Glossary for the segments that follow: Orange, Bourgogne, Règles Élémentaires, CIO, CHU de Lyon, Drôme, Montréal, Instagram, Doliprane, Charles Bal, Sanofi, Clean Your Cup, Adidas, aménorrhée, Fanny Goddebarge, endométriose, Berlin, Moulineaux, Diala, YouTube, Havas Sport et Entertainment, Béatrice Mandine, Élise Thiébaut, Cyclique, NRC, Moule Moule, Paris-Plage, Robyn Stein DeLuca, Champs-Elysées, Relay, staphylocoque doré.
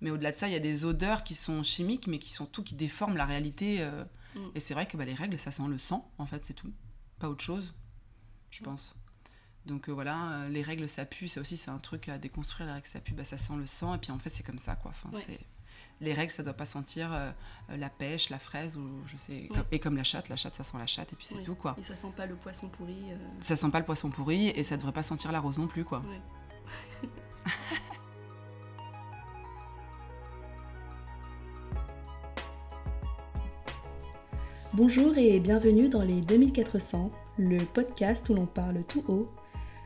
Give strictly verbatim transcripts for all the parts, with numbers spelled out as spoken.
mais au-delà de ça, il y a des odeurs qui sont chimiques, mais qui sont tout, qui déforment la réalité. Euh, mm. Et c'est vrai que bah, les règles, ça sent le sang, en fait, c'est tout. Pas autre chose, je pense. Donc euh, voilà, euh, les règles, ça pue, ça aussi, c'est un truc à déconstruire. Les règles, ça pue, bah, ça sent le sang, et puis en fait, c'est comme ça, quoi. Enfin, ouais. c'est... Les règles, ça doit pas sentir euh, la pêche, la fraise, ou je sais, ouais. et comme la chatte, la chatte, ça sent la chatte, et puis c'est ouais. tout, quoi. Et ça sent pas le poisson pourri. Euh... Ça sent pas le poisson pourri, et ça devrait pas sentir la rose non plus, quoi. Ouais. Bonjour et bienvenue dans les deux mille quatre cents, le podcast où l'on parle tout haut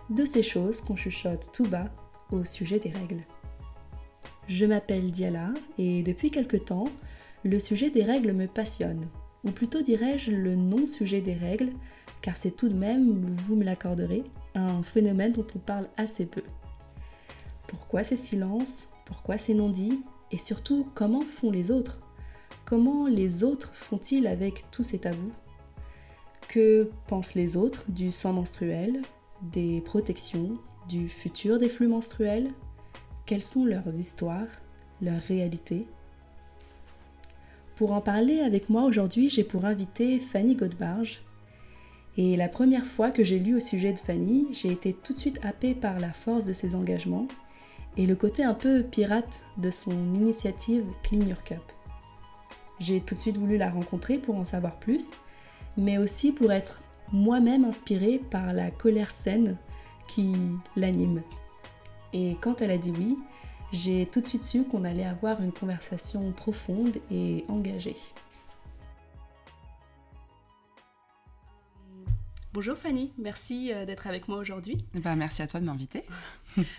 de ces choses qu'on chuchote tout bas au sujet des règles. Je m'appelle Diala et depuis quelque temps, le sujet des règles me passionne, ou plutôt dirais-je le non-sujet des règles, car c'est tout de même, vous me l'accorderez, un phénomène dont on parle assez peu. Pourquoi ces silences ? Pourquoi ces non-dits ? Et surtout, comment font les autres ? Comment les autres font-ils avec tous ces tabous ? Que pensent les autres du sang menstruel, des protections, du futur des flux menstruels ? Quelles sont leurs histoires, leurs réalités ? Pour en parler avec moi aujourd'hui, j'ai pour invitée Fanny Goddebarge. Et la première fois que j'ai lu au sujet de Fanny, j'ai été tout de suite happée par la force de ses engagements et le côté un peu pirate de son initiative Clean Your Cup. J'ai tout de suite voulu la rencontrer pour en savoir plus, mais aussi pour être moi-même inspirée par la colère saine qui l'anime. Et quand elle a dit oui, j'ai tout de suite su qu'on allait avoir une conversation profonde et engagée. Bonjour Fanny, merci d'être avec moi aujourd'hui. Ben, merci à toi de m'inviter.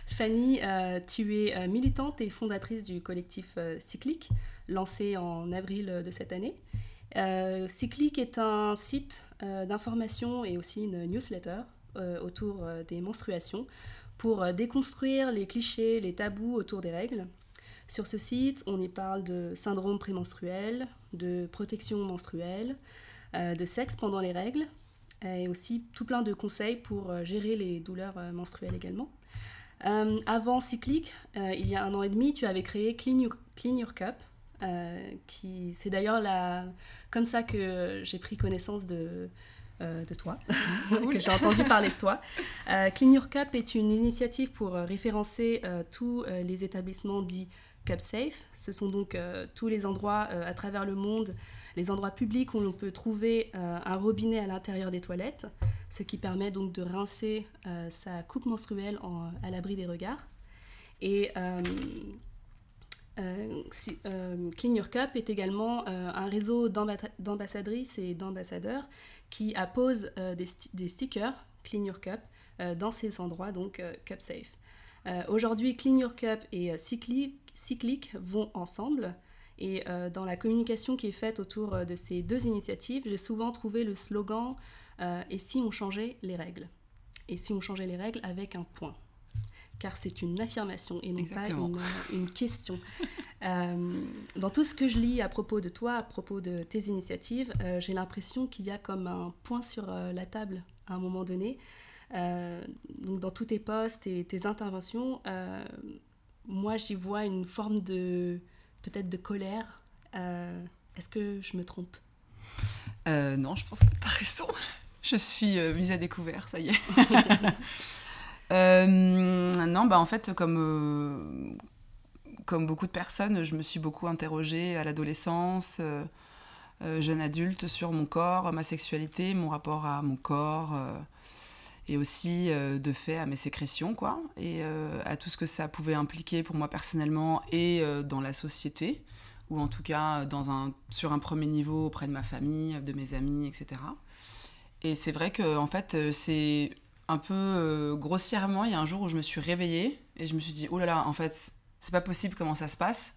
Fanny, euh, tu es militante et fondatrice du collectif euh, Cyclique, lancé en avril de cette année. Euh, Cyclique est un site euh, d'information et aussi une newsletter euh, autour euh, des menstruations pour euh, déconstruire les clichés, les tabous autour des règles. Sur ce site, on y parle de syndrome prémenstruel, de protection menstruelle, euh, de sexe pendant les règles, et aussi tout plein de conseils pour gérer les douleurs menstruelles également. Euh, avant Cyclique, euh, il y a un an et demi, tu avais créé Clean Your, Clean Your Cup, euh, qui, c'est d'ailleurs la, comme ça que j'ai pris connaissance de, euh, de toi, que j'ai entendu parler de toi. Euh, Clean Your Cup est une initiative pour référencer euh, tous euh, les établissements dits Cup Safe. Ce sont donc euh, tous les endroits euh, à travers le monde, les endroits publics où l'on peut trouver euh, un robinet à l'intérieur des toilettes, ce qui permet donc de rincer euh, sa coupe menstruelle en, à l'abri des regards. Et euh, euh, si, euh, Clean Your Cup est également euh, un réseau d'ambass- d'ambassadrices et d'ambassadeurs qui apposent euh, des, sti- des stickers Clean Your Cup euh, dans ces endroits, donc euh, Cup Safe. Euh, aujourd'hui, Clean Your Cup et euh, Cyclique, Cyclique vont ensemble. Et euh, dans la communication qui est faite autour euh, de ces deux initiatives, j'ai souvent trouvé le slogan euh, « Et si on changeait les règles ?» Et si on changeait les règles avec un point. Car c'est une affirmation et non Exactement. pas une, une question. euh, dans tout ce que je lis à propos de toi, à propos de tes initiatives, euh, j'ai l'impression qu'il y a comme un point sur euh, la table à un moment donné. Euh, donc dans tous tes posts et tes interventions, euh, moi j'y vois une forme de... peut-être de colère. Euh, est-ce que je me trompe ? euh, Non, je pense que tu as raison. Je suis euh, mise à découvert, ça y est. euh, non, bah, en fait, comme, euh, comme beaucoup de personnes, je me suis beaucoup interrogée à l'adolescence, euh, euh, jeune adulte, sur mon corps, ma sexualité, mon rapport à mon corps, euh, et aussi, euh, de fait, à mes sécrétions, quoi, et euh, à tout ce que ça pouvait impliquer pour moi personnellement et euh, dans la société, ou en tout cas dans un, sur un premier niveau auprès de ma famille, de mes amis, et cetera. Et c'est vrai que, en fait, c'est un peu euh, grossièrement, il y a un jour où je me suis réveillée et je me suis dit « Oh là là, en fait, c'est pas possible comment ça se passe ».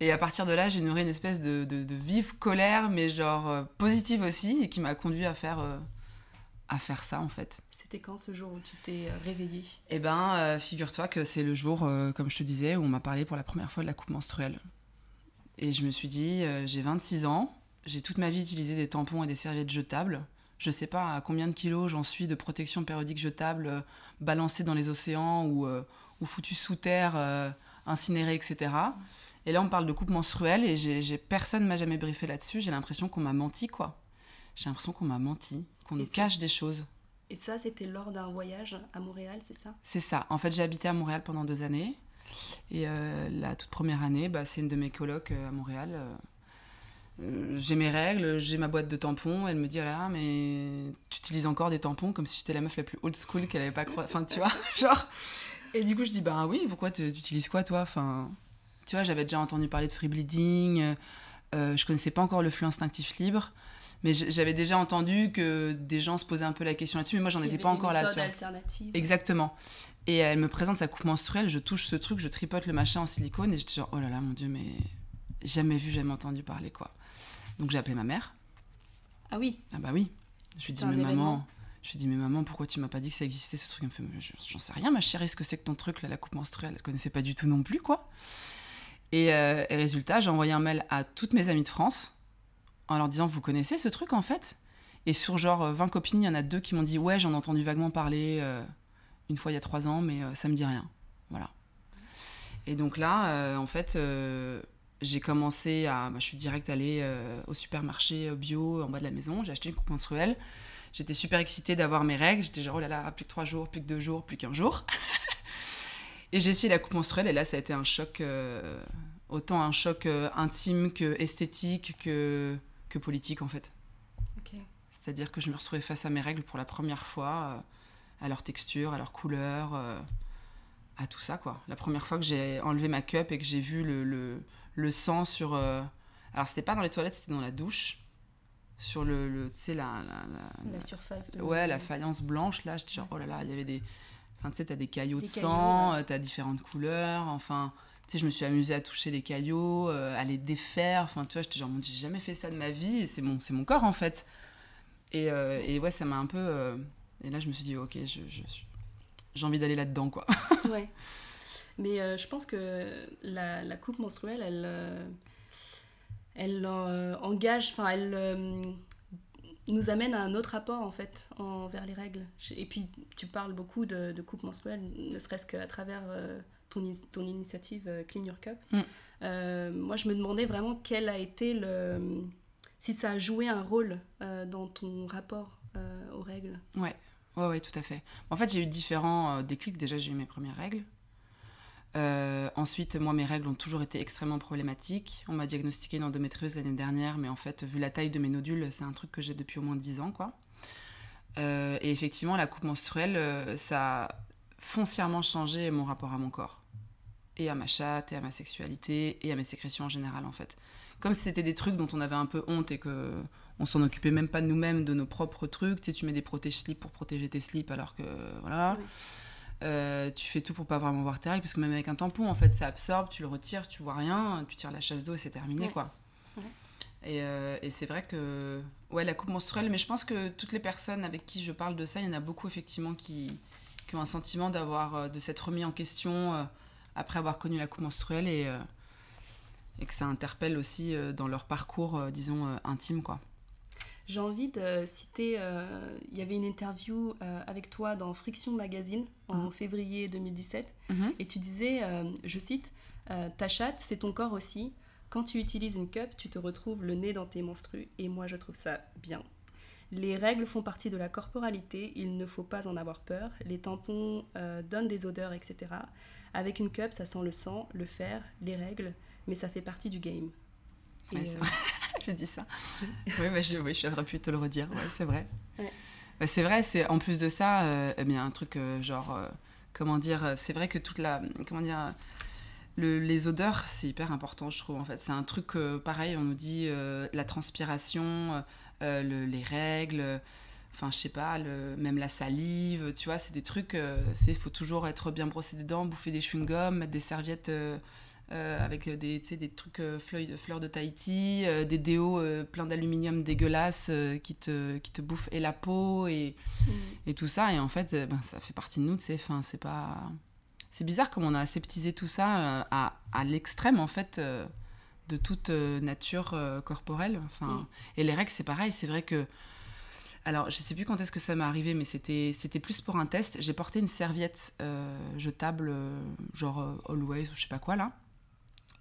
Et à partir de là, j'ai nourri une espèce de, de, de vive colère, mais genre euh, positive aussi, et qui m'a conduit à faire... Euh, à faire ça, en fait. C'était quand, ce jour où tu t'es réveillée ? Eh ben, euh, figure-toi que c'est le jour, euh, comme je te disais, où on m'a parlé pour la première fois de la coupe menstruelle. Et je me suis dit, euh, j'ai vingt-six ans, j'ai toute ma vie utilisé des tampons et des serviettes jetables. Je sais pas à combien de kilos j'en suis de protection périodique jetable euh, balancée dans les océans ou, euh, ou foutue sous terre euh, incinérés, et cetera. Et là, on parle de coupe menstruelle et j'ai, j'ai, personne ne m'a jamais briefé là-dessus. J'ai l'impression qu'on m'a menti, quoi. J'ai l'impression qu'on m'a menti, qu'on et nous c'est... cache des choses. Et ça, c'était lors d'un voyage à Montréal, c'est ça ? C'est ça. En fait, j'ai habité à Montréal pendant deux années. Et euh, la toute première année, bah, c'est une de mes colocs euh, à Montréal. Euh, j'ai mes règles, j'ai ma boîte de tampons. Elle me dit « Ah là là, mais tu utilises encore des tampons ?» Comme si j'étais la meuf la plus old school qu'elle n'avait pas... Cro... Enfin, tu vois, genre... Et du coup, je dis « Ben oui, pourquoi tu utilises quoi, toi ?» Enfin... Tu vois, j'avais déjà entendu parler de free bleeding, euh, je connaissais pas encore le flux instinctif libre, mais j'avais déjà entendu que des gens se posaient un peu la question là-dessus, mais moi j'en étais pas encore là-dessus. Il y avait des méthodes alternatives. Exactement. Et elle me présente sa coupe menstruelle, je touche ce truc, je tripote le machin en silicone, et j'étais genre, oh là là, mon Dieu, mais jamais vu, jamais entendu parler, quoi. Donc j'ai appelé ma mère. Ah oui ? Ah bah oui. Je lui dis, mais maman, je lui dis, mais maman, pourquoi tu m'as pas dit que ça existait, ce truc ? Elle me fait, mais j'en sais rien, ma chérie, ce que c'est que ton truc, là, la coupe menstruelle ? Elle connaissait pas du tout non plus, quoi. Et, euh, et résultat, j'ai envoyé un mail à toutes mes amies de France en leur disant « Vous connaissez ce truc, en fait ?» Et sur genre vingt copines, il y en a deux qui m'ont dit « Ouais, j'en ai entendu vaguement parler euh, une fois il y a trois ans, mais euh, ça me dit rien. » Voilà. Et donc là, euh, en fait, euh, j'ai commencé à... Bah, je suis direct allée euh, au supermarché bio en bas de la maison. J'ai acheté une coupe menstruelle. J'étais super excitée d'avoir mes règles. J'étais genre « Oh là là, plus que trois jours, plus que deux jours, plus qu'un jour. » Et j'ai essayé la coupe menstruelle et là ça a été un choc, euh, autant un choc euh, intime que esthétique que, que politique en fait. Okay. C'est-à-dire que je me retrouvais face à mes règles pour la première fois, euh, à leur texture, à leur couleur, euh, à tout ça quoi. La première fois que j'ai enlevé ma cup et que j'ai vu le, le, le sang sur... Euh... Alors c'était pas dans les toilettes, c'était dans la douche, sur le, le tu sais la, la, la... La surface. De ouais, la faïence blanche là, j'étais genre oh là là, il y avait des... Enfin, tu sais, t'as des caillots des de caillots, sang, ouais. T'as différentes couleurs, enfin, tu sais, je me suis amusée à toucher les caillots, euh, à les défaire, enfin, tu vois, j'étais genre, j'ai jamais fait ça de ma vie, et c'est mon, c'est mon corps, en fait. Et, euh, et ouais, ça m'a un peu... Euh... Et là, je me suis dit, ok, je, je, je... j'ai envie d'aller là-dedans, quoi. Ouais. Mais euh, je pense que la, la coupe menstruelle, elle... Euh, elle euh, engage, enfin, elle... Euh, nous amène à un autre rapport en fait envers les règles. Et puis tu parles beaucoup de, de coupe menstruelle, ne serait-ce qu'à travers euh, ton, ton initiative euh, Clean Your Cup. Mm. Euh, moi je me demandais vraiment quel a été le... si ça a joué un rôle euh, dans ton rapport euh, aux règles. Ouais. ouais, ouais, tout à fait. En fait j'ai eu différents euh, déclics. Déjà j'ai eu mes premières règles. Euh, ensuite, moi, mes règles ont toujours été extrêmement problématiques. On m'a diagnostiqué une endométriose l'année dernière, mais en fait, vu la taille de mes nodules, c'est un truc que j'ai depuis au moins dix ans, quoi. Euh, et effectivement, la coupe menstruelle, euh, ça a foncièrement changé mon rapport à mon corps. Et à ma chatte, et à ma sexualité, et à mes sécrétions en général, en fait. Comme si c'était des trucs dont on avait un peu honte et qu'on s'en occupait même pas nous-mêmes de nos propres trucs. Tu sais, tu mets des protège-slips pour protéger tes slips, alors que, voilà... Oui. Euh, tu fais tout pour pas vraiment voir tes règles parce que même avec un tampon en fait ça absorbe, tu le retires, tu vois rien, tu tires la chasse d'eau et c'est terminé ouais. quoi ouais. Et, euh, et c'est vrai que ouais la coupe menstruelle, mais je pense que toutes les personnes avec qui je parle de ça, il y en a beaucoup effectivement qui, qui ont un sentiment d'avoir de s'être remis en question euh, après avoir connu la coupe menstruelle et, euh, et que ça interpelle aussi euh, dans leur parcours euh, disons euh, intime quoi. J'ai envie de citer, il euh, y avait une interview euh, avec toi dans Friction Magazine en mmh. février deux mille dix-sept mmh. et tu disais, euh, je cite, euh, « Ta chatte, c'est ton corps aussi. Quand tu utilises une cup, tu te retrouves le nez dans tes menstrues et moi je trouve ça bien. Les règles font partie de la corporalité, il ne faut pas en avoir peur. Les tampons euh, donnent des odeurs, et cetera. Avec une cup, ça sent le sang, le fer, les règles, mais ça fait partie du game. » Ouais, c'est vrai. Euh... j'ai dit ça. Oui, bah, je, oui, je devrais plus te le redire. Ouais, c'est vrai. Ouais. Bah, c'est vrai. C'est en plus de ça, euh, eh bien un truc euh, genre euh, comment dire. C'est vrai que toute la comment dire le, les odeurs, c'est hyper important, je trouve en fait. C'est un truc euh, pareil. On nous dit euh, la transpiration, euh, le, les règles. Enfin, je sais pas, le, même la salive. Tu vois, c'est des trucs. Euh, c'est faut toujours être bien brossé des dents, bouffer des chewing-gums, mettre des serviettes. Euh, Euh, avec des, des trucs euh, fleurs, fleurs de Tahiti, euh, des déos euh, pleins d'aluminium dégueulasses euh, qui, te, qui te bouffent et la peau et, mmh. et tout ça. Et en fait, euh, ben, ça fait partie de nous. Enfin, c'est, pas... c'est bizarre comme on a aseptisé tout ça euh, à, à l'extrême en fait, euh, de toute euh, nature euh, corporelle. Mmh. Et les règles, c'est pareil. C'est vrai que alors je sais plus quand est-ce que ça m'est arrivé, mais c'était, c'était plus pour un test. J'ai porté une serviette euh, jetable, euh, genre euh, Always ou je sais pas quoi là.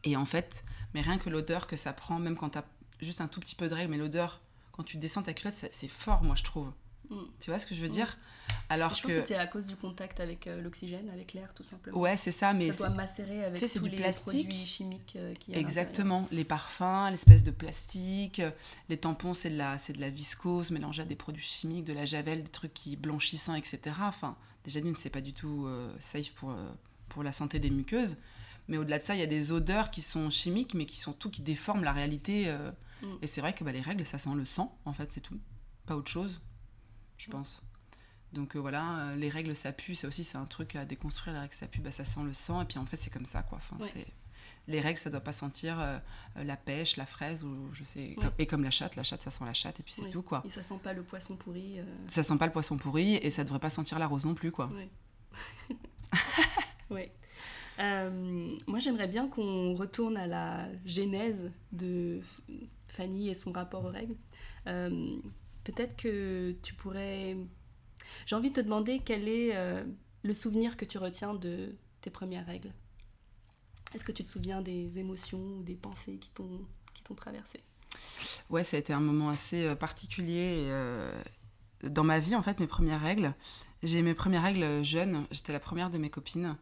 Et en fait, mais rien que l'odeur que ça prend, même quand t'as juste un tout petit peu de règles, mais l'odeur, quand tu descends ta culotte, ça, c'est fort, moi je trouve. Mmh. Tu vois ce que je veux dire? Mmh. Alors je que... pense que c'est à cause du contact avec euh, l'oxygène, avec l'air tout simplement. Ouais, c'est ça, mais ça c'est... doit macérer avec c'est, tous c'est du les plastique. Produits chimiques euh, qu'il y a. Exactement, les parfums, l'espèce de plastique, euh, les tampons, c'est de la, c'est de la viscose mélangée à des produits chimiques, de la javel, des trucs qui blanchissants, et cetera. Enfin, déjà d'une, c'est pas du tout euh, safe pour euh, pour la santé des muqueuses. Mais au-delà de ça, il y a des odeurs qui sont chimiques, mais qui sont tout qui déforment la réalité. Euh, mm. Et c'est vrai que bah, les règles, ça sent le sang, en fait, c'est tout, pas autre chose. Je pense. Donc euh, voilà, euh, les règles ça pue, ça aussi c'est un truc à déconstruire, les règles ça pue, bah, ça sent le sang et puis en fait c'est comme ça quoi. Enfin, ouais. c'est... Les règles ça doit pas sentir euh, la pêche, la fraise ou je sais, ouais. comme... et comme la chatte, la chatte ça sent la chatte et puis c'est ouais. tout quoi. Et ça sent pas le poisson pourri. Euh... Ça sent pas le poisson pourri et ça devrait pas sentir la rose non plus quoi. Ouais. ouais. Euh, moi j'aimerais bien qu'on retourne à la genèse de Fanny et son rapport aux règles. Euh... Peut-être que tu pourrais... J'ai envie de te demander quel est euh, le souvenir que tu retiens de tes premières règles. Est-ce que tu te souviens des émotions ou des pensées qui t'ont, qui t'ont traversée? Ouais, ça a été un moment assez particulier. Euh, dans ma vie, en fait, mes premières règles, j'ai eu mes premières règles jeunes. J'étais la première de mes copines.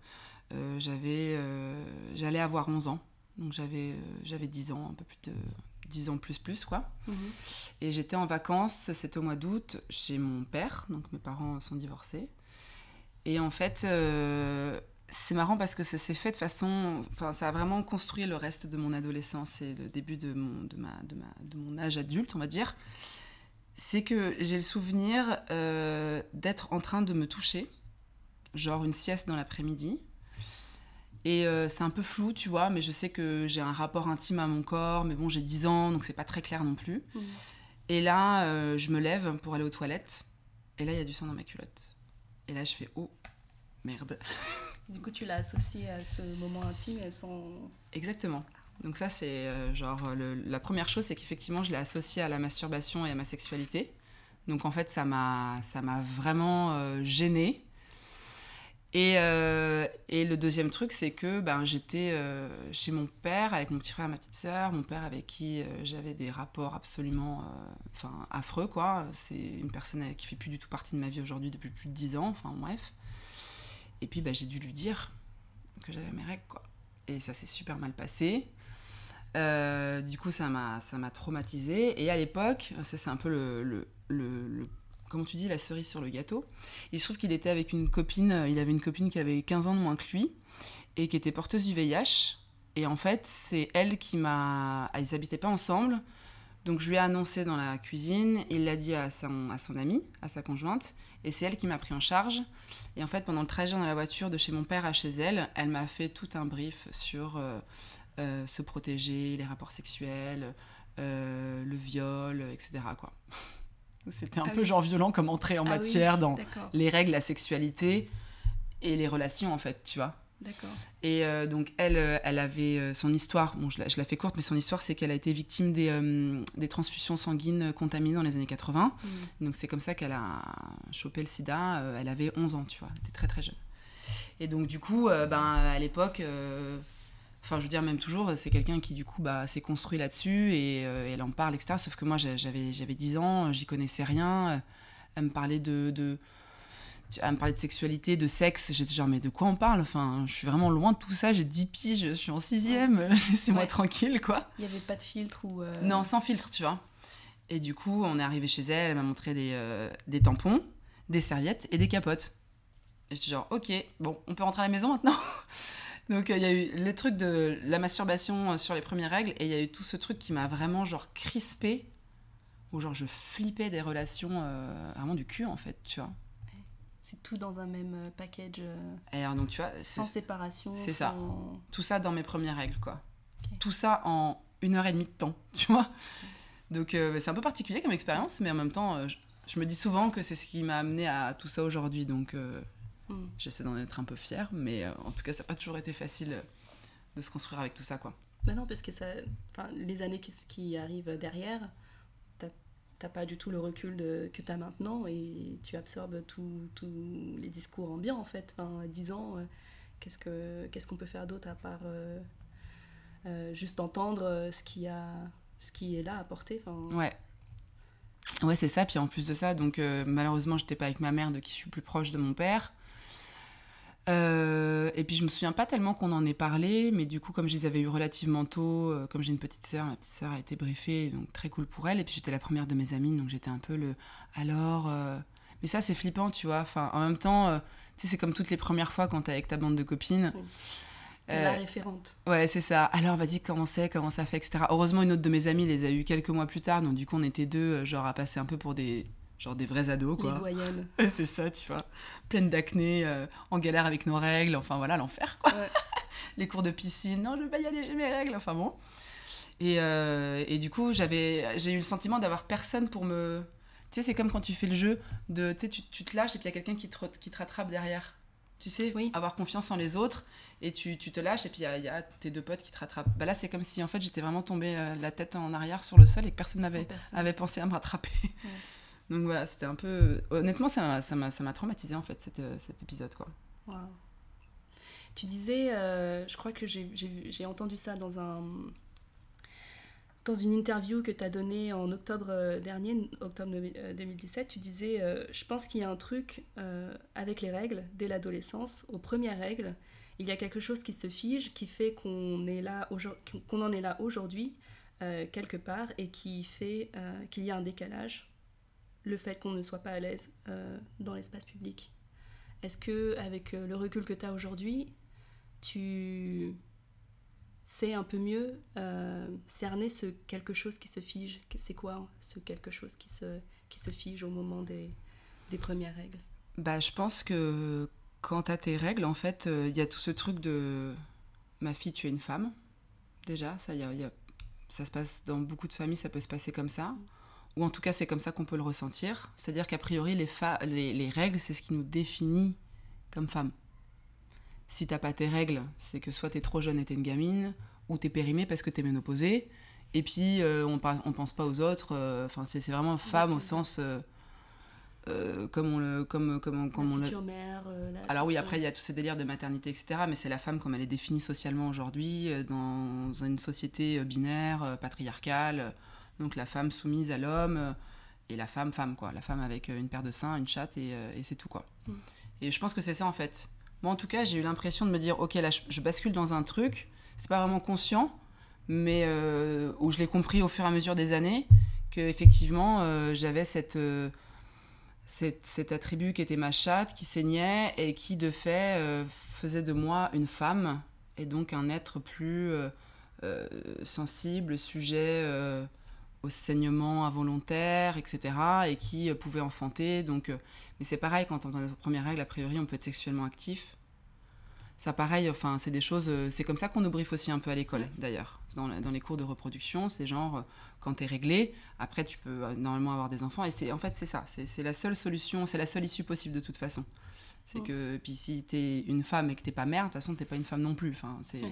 Euh, j'avais, euh, j'allais avoir onze ans. Donc j'avais, euh, j'avais dix ans, un peu plus de... dix ans plus plus quoi. Mmh. Et j'étais en vacances, c'était au mois d'août, chez mon père, donc mes parents sont divorcés. Et en fait, euh, c'est marrant parce que ça s'est fait de façon... Enfin, ça a vraiment construit le reste de mon adolescence et le début de mon, de ma, de ma, de mon âge adulte, on va dire. C'est que j'ai le souvenir euh, d'être en train de me toucher, genre une sieste dans l'après-midi. Et euh, c'est un peu flou, tu vois, mais je sais que j'ai un rapport intime à mon corps, mais bon, j'ai dix ans, donc c'est pas très clair non plus. Mmh. Et là, euh, je me lève pour aller aux toilettes, et là, il y a du sang dans ma culotte. Et là, je fais « Oh, merde !» Du coup, tu l'as associé à ce moment intime et sans... Exactement. Donc ça, c'est euh, genre... Le, la première chose, c'est qu'effectivement, je l'ai associé à la masturbation et à ma sexualité. Donc en fait, ça m'a, ça m'a vraiment euh, gênée. Et, euh, et le deuxième truc, c'est que ben, j'étais euh, chez mon père, avec mon petit frère et ma petite sœur, mon père avec qui euh, j'avais des rapports absolument euh, affreux, quoi. C'est une personne qui ne fait plus du tout partie de ma vie aujourd'hui depuis plus de dix ans, enfin bref. Et puis ben, j'ai dû lui dire que j'avais mes règles, quoi. Et ça s'est super mal passé. Euh, du coup, ça m'a, ça m'a traumatisée. Et à l'époque, ça, c'est un peu le... le, le, le comment tu dis, la cerise sur le gâteau. Il se trouve qu'il était avec une copine, il avait une copine qui avait quinze ans de moins que lui et qui était porteuse du V I H. Et en fait, c'est elle qui m'a... Ils n'habitaient pas ensemble. Donc je lui ai annoncé dans la cuisine, il l'a dit à son, à son amie, à sa conjointe, et c'est elle qui m'a pris en charge. Et en fait, pendant le trajet dans la voiture de chez mon père à chez elle, elle m'a fait tout un brief sur euh, euh, se protéger, les rapports sexuels, euh, le viol, et cetera quoi. C'était un ah peu oui. genre violent comme entrée en ah matière oui, dans d'accord. les règles, la sexualité et les relations, en fait, tu vois. D'accord. Et euh, donc, elle, elle avait son histoire, bon, je la, je la fais courte, mais son histoire, c'est qu'elle a été victime des, euh, des transfusions sanguines contaminées dans les années quatre-vingts. Mmh. Donc, c'est comme ça qu'elle a chopé le sida. Elle avait onze ans, tu vois. Elle était très, très jeune. Et donc, du coup, euh, ben, à l'époque... Euh, Enfin, je veux dire, même toujours, c'est quelqu'un qui, du coup, bah, s'est construit là-dessus et euh, elle en parle, et cetera. Sauf que moi, j'avais, j'avais dix ans, j'y connaissais rien. Elle me parlait de, de, elle me parlait de sexualité, de sexe. J'étais genre, mais de quoi on parle? Enfin, je suis vraiment loin de tout ça. J'ai dix piges, je suis en sixième. Ouais. Laissez-moi ouais. tranquille, quoi. Il n'y avait pas de filtre ou... Euh... Non, sans filtre, tu vois. Et du coup, on est arrivé chez elle. Elle m'a montré des, euh, des tampons, des serviettes et des capotes. Et j'étais genre, OK, bon, on peut rentrer à la maison maintenant. Donc il euh, y a eu les trucs de la masturbation euh, sur les premières règles et il y a eu tout ce truc qui m'a vraiment genre crispée où genre je flippais des relations euh, vraiment du cul en fait, tu vois. C'est tout dans un même package euh, et alors, donc, tu vois, sans c'est, séparation. C'est sans... ça. Tout ça dans mes premières règles quoi. Okay. Tout ça en une heure et demie de temps, tu vois. Okay. Donc euh, c'est un peu particulier comme expérience mais en même temps euh, je, je me dis souvent que c'est ce qui m'a amené à tout ça aujourd'hui donc... Euh, Mmh. J'essaie d'en être un peu fière, mais euh, en tout cas, ça n'a pas toujours été facile euh, de se construire avec tout ça, quoi. Bah non, parce que ça, les années qui, qui arrivent derrière, t'as t'as pas du tout le recul de, que t'as maintenant, et tu absorbes tous les discours ambiants en fait. Enfin, dix ans, euh, qu'est-ce, que, qu'est-ce qu'on peut faire d'autre à part euh, euh, juste entendre euh, ce, qui a, ce qui est là à porter, enfin... Ouais. Ouais, c'est ça. Puis en plus de ça, donc euh, malheureusement, j'étais pas avec ma mère, de qui je suis plus proche de mon père. Euh, et puis je me souviens pas tellement qu'on en ait parlé, mais du coup, comme je les avais eu relativement tôt, euh, comme j'ai une petite sœur, ma petite sœur a été briefée, donc très cool pour elle. Et puis j'étais la première de mes amies, donc j'étais un peu le. Alors, euh... mais ça c'est flippant, tu vois. Enfin, en même temps, euh, tu sais, c'est comme toutes les premières fois quand t'es avec ta bande de copines. Mmh. T'es euh, la référente. Ouais, c'est ça. Alors, vas-y, comment c'est, comment ça fait, et cetera. Heureusement, une autre de mes amies les a eues quelques mois plus tard, donc du coup, on était deux, genre, à passer un peu pour des, genre, des vrais ados, quoi. Les doyennes. Ouais, c'est ça, tu vois. Pleine d'acné, euh, en galère avec nos règles, enfin, voilà, l'enfer, quoi. Ouais. Les cours de piscine, non, je veux pas y aller, j'ai mes règles, enfin, bon. Et, euh, et du coup, j'avais, j'ai eu le sentiment d'avoir personne pour me... Tu sais, c'est comme quand tu fais le jeu, de, tu sais, tu, tu te lâches et puis il y a quelqu'un qui te, qui te rattrape derrière. Tu sais, oui. Avoir confiance en les autres, et tu, tu te lâches, et puis il y, y a tes deux potes qui te rattrapent. Bah là, c'est comme si, en fait, j'étais vraiment tombée euh, la tête en arrière sur le sol et que personne n'avait avait pensé à me rattraper. Ouais. Donc voilà, c'était un peu... Honnêtement, ça, ça, m'a, ça m'a traumatisée, en fait, cet, cet épisode, quoi. Wow. Tu disais, euh, je crois que j'ai, j'ai, j'ai entendu ça dans, un... dans une interview que tu as donnée en octobre dernier, octobre deux mille dix-sept, tu disais, euh, je pense qu'il y a un truc euh, avec les règles, dès l'adolescence, aux premières règles, il y a quelque chose qui se fige, qui fait qu'on est là qu'on en est là aujourd'hui, euh, quelque part, et qui fait euh, qu'il y a un décalage, le fait qu'on ne soit pas à l'aise euh, dans l'espace public. Est-ce que, avec le recul que tu as aujourd'hui, tu sais un peu mieux euh, cerner ce quelque chose qui se fige? C'est quoi, hein, ce quelque chose qui se, qui se fige au moment des, des premières règles? Bah, je pense que... Quant à tes règles, en fait, il euh, y a tout ce truc de « ma fille, tu es une femme ». Déjà, ça, y a, y a... ça se passe dans beaucoup de familles, ça peut se passer comme ça. Ou en tout cas, c'est comme ça qu'on peut le ressentir. C'est-à-dire qu'a priori, les, fa... les, les règles, c'est ce qui nous définit comme femme. Si t'as pas tes règles, c'est que soit t'es trop jeune et t'es une gamine, ou t'es périmée parce que t'es ménopausée, et puis euh, on, par... on pense pas aux autres. Euh... Enfin, c'est, c'est vraiment femme, ouais, au sens... Euh... Euh, comme on le comme comme comme on le mère, euh, la alors future... oui, après il y a tout ce délire de maternité, etc., mais c'est la femme comme elle est définie socialement aujourd'hui, dans une société binaire patriarcale, donc la femme soumise à l'homme, et la femme femme quoi, la femme avec une paire de seins, une chatte, et, et c'est tout quoi. Mm. Et je pense que c'est ça en fait. Moi en tout cas, j'ai eu l'impression de me dire ok, là je, je bascule dans un truc, c'est pas vraiment conscient, mais euh, où je l'ai compris au fur et à mesure des années, que effectivement euh, j'avais cette euh, Cet, cet attribut qui était ma chatte, qui saignait, et qui de fait euh, faisait de moi une femme, et donc un être plus euh, euh, sensible, sujet euh, au saignement involontaire, et cetera, et qui euh, pouvait enfanter. Donc, euh, mais c'est pareil, quand on a nos premières règles, a priori, on peut être sexuellement actif. Ça, pareil, enfin, c'est des choses... Euh, c'est comme ça qu'on nous briefe aussi un peu à l'école, d'ailleurs. Dans, dans les cours de reproduction, c'est genre... Euh, quand t'es réglé, après tu peux normalement avoir des enfants, et c'est, en fait c'est ça, c'est, c'est la seule solution, c'est la seule issue possible de toute façon. C'est oh. que, puis si t'es une femme et que t'es pas mère, de toute façon t'es pas une femme non plus. Enfin, c'est... Oh.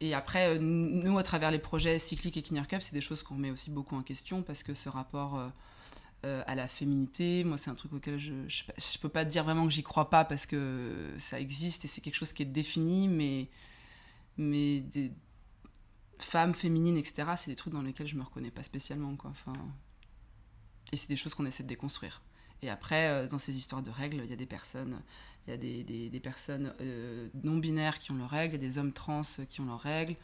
Et après, nous à travers les projets Cyclique et Clean Your Cup, c'est des choses qu'on remet aussi beaucoup en question, parce que ce rapport euh, euh, à la féminité, moi c'est un truc auquel je, je, je peux pas dire vraiment que j'y crois pas, parce que ça existe et c'est quelque chose qui est défini, mais... mais des, femmes, féminines, et cetera, c'est des trucs dans lesquels je me reconnais pas spécialement, quoi. Enfin... Et c'est des choses qu'on essaie de déconstruire. Et après, dans ces histoires de règles, il y a des personnes, il y a des, des, des personnes euh, non-binaires qui ont leurs règles, des hommes trans qui ont leurs règles.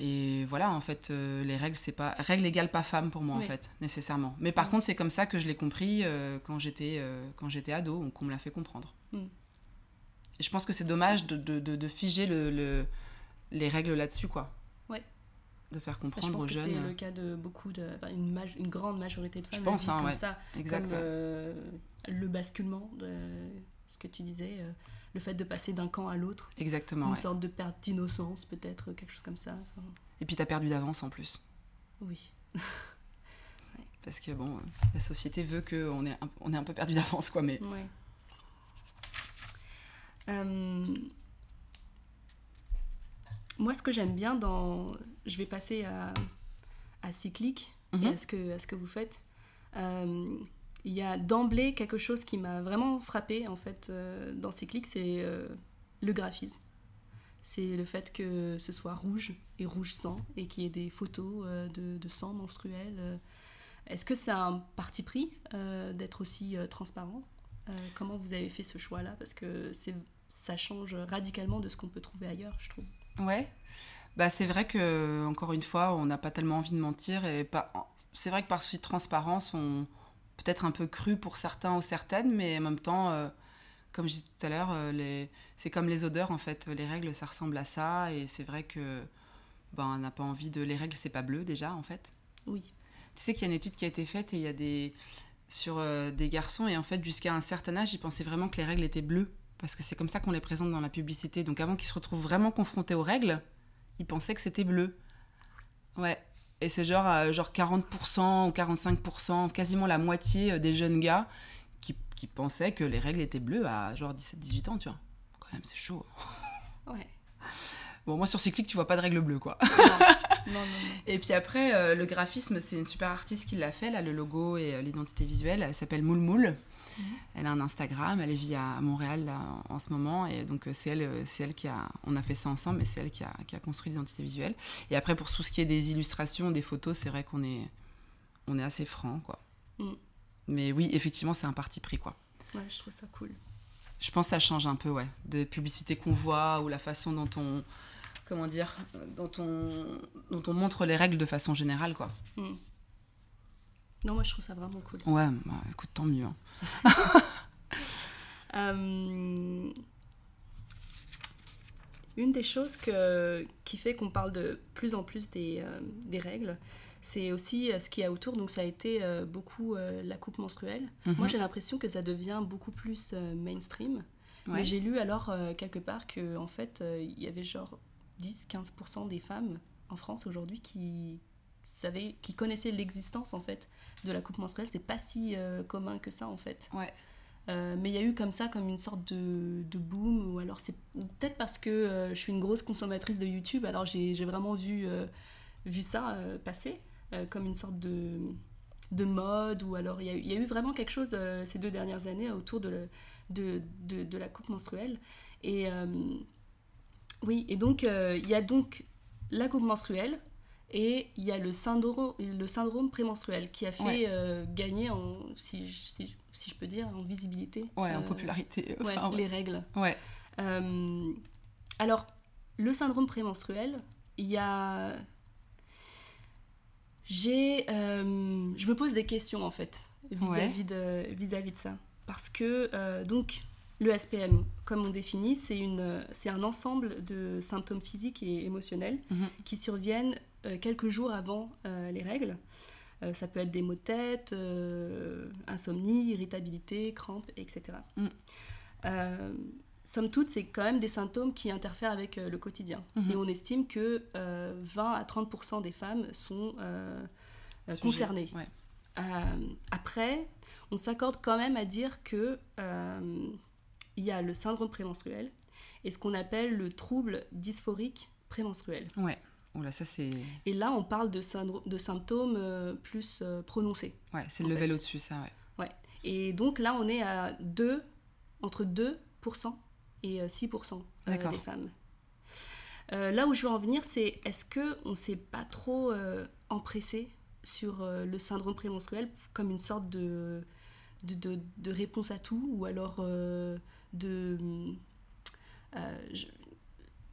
Et voilà, en fait, euh, les règles, c'est pas... Règles égale pas femme pour moi, oui. en fait, nécessairement. Mais par oui. contre, c'est comme ça que je l'ai compris euh, quand, j'étais, euh, quand j'étais ado, ou qu'on me l'a fait comprendre. Mm. Et je pense que c'est dommage de, de, de, de figer le, le, les règles là-dessus, quoi. De faire comprendre aux jeunes. Je pense que jeunes. C'est le cas de beaucoup, de, enfin, une, maj- une grande majorité de femmes. Je pense, hein, comme ouais. ça, exact. Comme, euh, le basculement, de, ce que tu disais, euh, le fait de passer d'un camp à l'autre. Exactement. Une ouais. sorte de perte d'innocence, peut-être, quelque chose comme ça. Enfin... Et puis t'as perdu d'avance en plus. Oui. ouais. Parce que bon, la société veut qu'on ait un, on ait un peu perdu d'avance, quoi, mais. Ouais. Euh... Moi, ce que j'aime bien dans... Je vais passer à, à Cyclique, mm-hmm. et à ce que, à ce que vous faites. Euh, il y a d'emblée quelque chose qui m'a vraiment frappée en fait, euh, dans Cyclique, c'est euh, le graphisme. C'est le fait que ce soit rouge et rouge sang et qu'il y ait des photos euh, de, de sang menstruel. Euh, Est-ce que c'est un parti pris euh, d'être aussi euh, transparent ? euh, Comment vous avez fait ce choix-là ? Parce que c'est, ça change radicalement de ce qu'on peut trouver ailleurs, je trouve. Ouais. Bah, c'est vrai que, encore une fois, on n'a pas tellement envie de mentir. Et pas... C'est vrai que par souci de transparence, on peut-être un peu cru pour certains ou certaines, mais en même temps, euh, comme je disais tout à l'heure, euh, les... c'est comme les odeurs, en fait. Les règles, ça ressemble à ça. Et c'est vrai que, bah, on n'a pas envie de... Les règles, c'est pas bleu, déjà, en fait. Oui. Tu sais qu'il y a une étude qui a été faite et il y a des sur euh, des garçons et en fait jusqu'à un certain âge ils pensaient vraiment que les règles étaient bleues parce que c'est comme ça qu'on les présente dans la publicité, donc avant qu'ils se retrouvent vraiment confrontés aux règles ils pensaient que c'était bleu. Ouais, et c'est genre euh, genre quarante pour cent ou quarante-cinq pour cent, quasiment la moitié des jeunes gars qui, qui pensaient que les règles étaient bleues à genre dix-sept dix-huit ans, tu vois. Quand même c'est chaud. Ouais. Bon, moi, sur Cyclique, tu vois pas de règles bleues, quoi. Non, non, non, non. Et puis après, euh, le graphisme, c'est une super artiste qui l'a fait, là, le logo et euh, l'identité visuelle. Elle s'appelle Moule Moule. Mm-hmm. Elle a un Instagram, elle vit à Montréal, là, en, en ce moment. Et donc, c'est elle, c'est elle qui a... On a fait ça ensemble, mais c'est elle qui a, qui a construit l'identité visuelle. Et après, pour tout ce qui est des illustrations, des photos, c'est vrai qu'on est, on est assez franc, quoi. Mm. Mais oui, effectivement, c'est un parti pris, quoi. Ouais, je trouve ça cool. Je pense que ça change un peu, ouais. Des publicités qu'on voit ou la façon dont on... Comment dire, dont on, dont on montre les règles de façon générale, quoi. Mm. Non, moi, je trouve ça vraiment cool. Ouais, bah, écoute, tant mieux. Hein. euh, une des choses que, qui fait qu'on parle de plus en plus des, euh, des règles, c'est aussi euh, ce qu'il y a autour. Donc, ça a été euh, beaucoup euh, la coupe menstruelle. Mm-hmm. Moi, j'ai l'impression que ça devient beaucoup plus euh, mainstream. Ouais. Mais j'ai lu alors, euh, quelque part, qu'en fait, il euh, y avait genre... dix à quinze pour cent des femmes en France aujourd'hui qui savaient, qui connaissaient l'existence en fait de la coupe menstruelle. C'est pas si euh, commun que ça en fait. Ouais. Euh, mais il y a eu comme ça comme une sorte de, de boom, ou alors c'est ou peut-être parce que euh, je suis une grosse consommatrice de YouTube, alors j'ai, j'ai vraiment vu, euh, vu ça euh, passer euh, comme une sorte de, de mode, ou alors il y, y a eu vraiment quelque chose euh, ces deux dernières années autour de, le, de, de, de la coupe menstruelle. Et euh, oui, et donc, il euh, y a donc la coupe menstruelle et il y a le syndrome, le syndrome prémenstruel qui a fait ouais. euh, gagner, en, si, si, si je peux dire, en visibilité. Ouais, euh, en popularité. Enfin, ouais, ouais. Les règles. Ouais. Euh, alors, le syndrome prémenstruel, il y a... J'ai... Euh, je me pose des questions, en fait, vis-à-vis, ouais. de, vis-à-vis de ça. Parce que, euh, donc... Le S P M, comme on définit, c'est, une, c'est un ensemble de symptômes physiques et émotionnels mmh. qui surviennent euh, quelques jours avant euh, les règles. Euh, ça peut être des maux de tête, euh, insomnie, irritabilité, crampes, et cetera. Mmh. Euh, somme toute, c'est quand même des symptômes qui interfèrent avec euh, le quotidien. Mmh. Et on estime que euh, vingt à trente pour cent des femmes sont euh, concernées. Ouais. Euh, après, on s'accorde quand même à dire que... Euh, il y a le syndrome prémenstruel et ce qu'on appelle le trouble dysphorique prémenstruel. Ouais. Oula, ça c'est... Et là, on parle de, syndro- de symptômes euh, plus euh, prononcés. Ouais, c'est le level fait. Au-dessus, ça, ouais. Ouais. Et donc là, on est à deux, entre deux pour cent et euh, six pour cent euh, des femmes. Euh, là où je veux en venir, c'est est-ce qu'on ne s'est pas trop euh, empressé sur euh, le syndrome prémenstruel comme une sorte de, de, de, de réponse à tout, ou alors... Euh, de euh, je...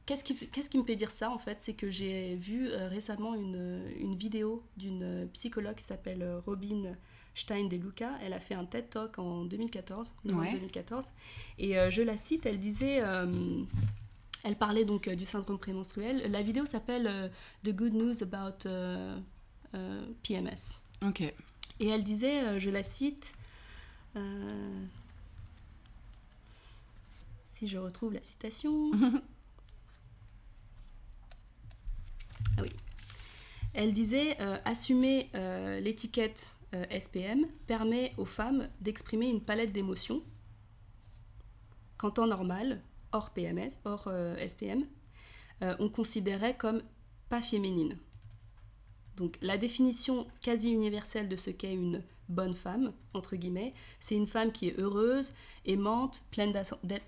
qu'est-ce qui qu'est-ce qui me fait dire ça en fait, c'est que j'ai vu euh, récemment une une vidéo d'une psychologue qui s'appelle euh, Robyn Stein DeLuca. Elle a fait un TED Talk en deux mille quatorze, ouais. deux mille quatorze, et euh, je la cite. Elle disait euh, elle parlait donc euh, du syndrome prémenstruel. La vidéo s'appelle euh, The Good News About euh, euh, P M S. Ok. Et elle disait, euh, je la cite. Euh, Si je retrouve la citation. Ah oui. Elle disait euh, « Assumer euh, l'étiquette euh, S P M permet aux femmes d'exprimer une palette d'émotions qu'en temps normal, hors P M S, hors euh, S P M, euh, on considérait comme pas féminine. » Donc la définition quasi universelle de ce qu'est une bonne femme, entre guillemets, c'est une femme qui est heureuse, aimante, pleine,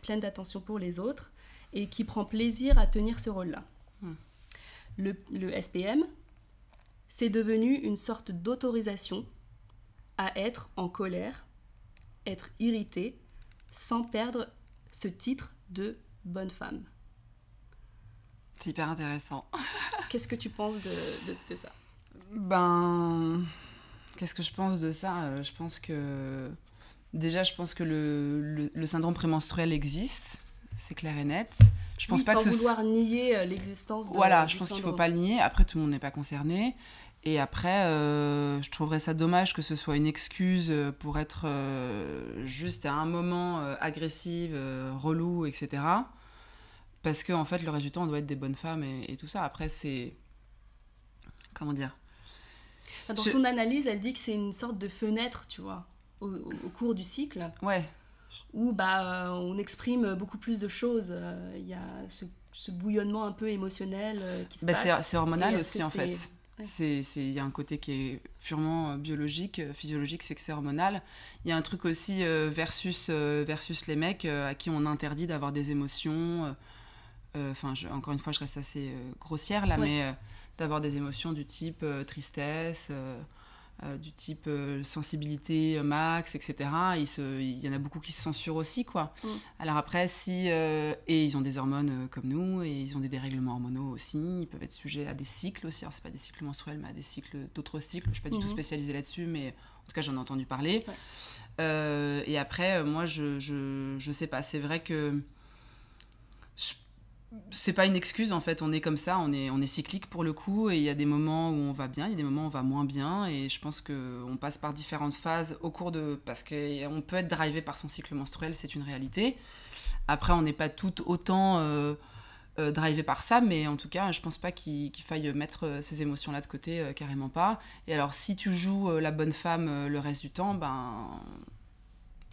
pleine d'attention pour les autres et qui prend plaisir à tenir ce rôle-là. Mmh. Le, le S P M, c'est devenu une sorte d'autorisation à être en colère, être irritée, sans perdre ce titre de bonne femme. C'est hyper intéressant. Qu'est-ce que tu penses de, de, de ça ? Ben, qu'est-ce que je pense de ça ? Je pense que... Déjà, je pense que le, le, le syndrome prémenstruel existe, c'est clair et net. Je pense oui, pas sans que ce... vouloir nier l'existence de, voilà, du syndrome. Voilà, je pense qu'il ne faut pas le nier. Après, tout le monde n'est pas concerné. Et après, euh, je trouverais ça dommage que ce soit une excuse pour être euh, juste à un moment euh, agressive, euh, relou, et cetera. Parce qu'en en fait, le reste du temps, on doit être des bonnes femmes et, et tout ça. Après, c'est... Comment dire ? Dans je... son analyse, elle dit que c'est une sorte de fenêtre, tu vois, au, au cours du cycle. Ouais. Où bah, on exprime beaucoup plus de choses. Il y a ce, ce bouillonnement un peu émotionnel qui se bah, passe. C'est, c'est hormonal aussi, en c'est... fait. Ouais. C'est, c'est, y a un côté qui est purement biologique, physiologique, c'est que c'est hormonal. Il y a un truc aussi euh, versus, euh, versus les mecs euh, à qui on interdit d'avoir des émotions. Enfin, euh, encore une fois, je reste assez euh, grossière là, ouais. mais euh, d'avoir des émotions du type euh, tristesse, euh, euh, du type euh, sensibilité euh, max, et cetera. Il, se, il y en a beaucoup qui se censurent aussi, quoi. Mm. Alors après, si... Euh, et ils ont des hormones euh, comme nous, et ils ont des dérèglements hormonaux aussi, ils peuvent être sujets à des cycles aussi. Alors, c'est pas des cycles menstruels, mais à des cycles, d'autres cycles. Je suis pas du mm-hmm. tout spécialisée là-dessus, mais en tout cas, j'en ai entendu parler. Ouais. Euh, et après, euh, moi, je, je, je sais pas. C'est vrai que... Je, c'est pas une excuse en fait, on est comme ça, on est, on est cyclique pour le coup, et il y a des moments où on va bien, il y a des moments où on va moins bien, et je pense qu'on passe par différentes phases au cours de... parce qu'on peut être drivé par son cycle menstruel, c'est une réalité. Après, on n'est pas toutes autant euh, euh, drivé par ça, mais en tout cas, je pense pas qu'il, qu'il faille mettre ces émotions-là de côté, euh, carrément pas. Et alors, si tu joues euh, la bonne femme euh, le reste du temps, ben...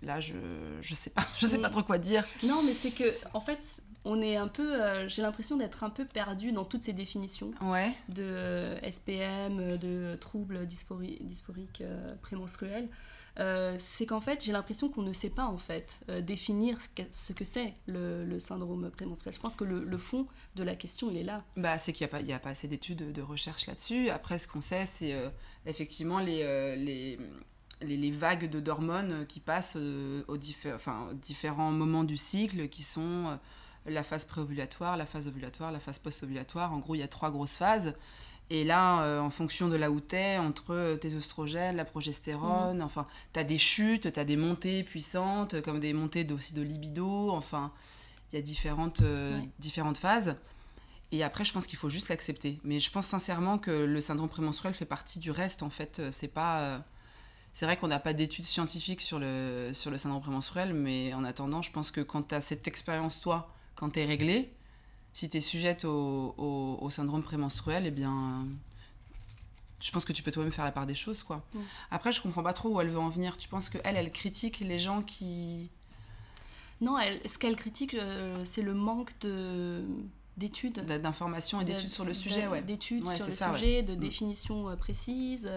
là, je, je sais pas, je sais pas trop quoi dire. Non, mais c'est que, en fait... On est un peu, euh, j'ai l'impression d'être un peu perdue dans toutes ces définitions ouais. de euh, S P M, de troubles dysphori- dysphoriques euh, prémenstruels. Euh, c'est qu'en fait, j'ai l'impression qu'on ne sait pas en fait euh, définir ce que c'est le, le syndrome prémenstruel. Je pense que le, le fond de la question, il est là. Bah, c'est qu'il n'y a, a pas assez d'études de recherche là-dessus. Après, ce qu'on sait, c'est euh, effectivement les... Euh, les... Les, les vagues de, d'hormones qui passent euh, aux, diffé- enfin, aux différents moments du cycle, qui sont euh, la phase préovulatoire, la phase ovulatoire, la phase post-ovulatoire. En gros, il y a trois grosses phases. Et là, euh, en fonction de là où t'es, entre tes oestrogènes, la progestérone, mmh. enfin, t'as des chutes, t'as des montées puissantes, comme des montées de, aussi de libido. Enfin, il y a différentes, euh, oui. différentes phases. Et après, je pense qu'il faut juste l'accepter. Mais je pense sincèrement que le syndrome prémenstruel fait partie du reste, en fait. C'est pas... Euh, C'est vrai qu'on n'a pas d'études scientifiques sur le, sur le syndrome prémenstruel, mais en attendant, je pense que quand tu as cette expérience, toi, quand tu es réglée, si tu es sujette au, au, au syndrome prémenstruel, eh bien, je pense que tu peux toi-même faire la part des choses, quoi. Mmh. Après, je comprends pas trop où elle veut en venir. Tu penses qu'elle, elle critique les gens qui... Non, elle, ce qu'elle critique, euh, c'est le manque de... d'études. D'informations et d'études de, sur le sujet, ouais. D'études ouais, sur le ça, sujet, ouais. de mmh. définitions précises...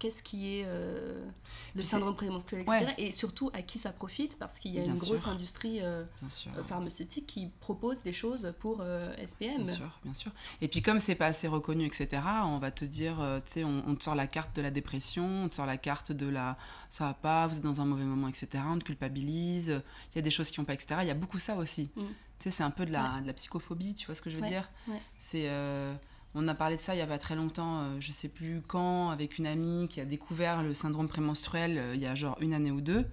Qu'est-ce qui est euh, le syndrome prémenstruel, et cetera. Ouais. Et surtout, à qui ça profite, parce qu'il y a bien une sûr. grosse industrie euh, sûr, ouais. pharmaceutique qui propose des choses pour euh, S P M. Bien sûr, bien sûr. Et puis, comme c'est pas assez reconnu, et cetera, on va te dire, euh, tu sais, on, on te sort la carte de la dépression, on te sort la carte de la « ça va pas, vous êtes dans un mauvais moment, et cetera », on te culpabilise, il y a des choses qui vont pas, et cetera. Il y a beaucoup ça aussi. Mm. Tu sais, c'est un peu de la, ouais. de la psychophobie, tu vois ce que je veux ouais. dire ouais. C'est... Euh, on a parlé de ça il y a pas très longtemps, euh, je sais plus quand, avec une amie qui a découvert le syndrome prémenstruel euh, il y a genre une année ou deux.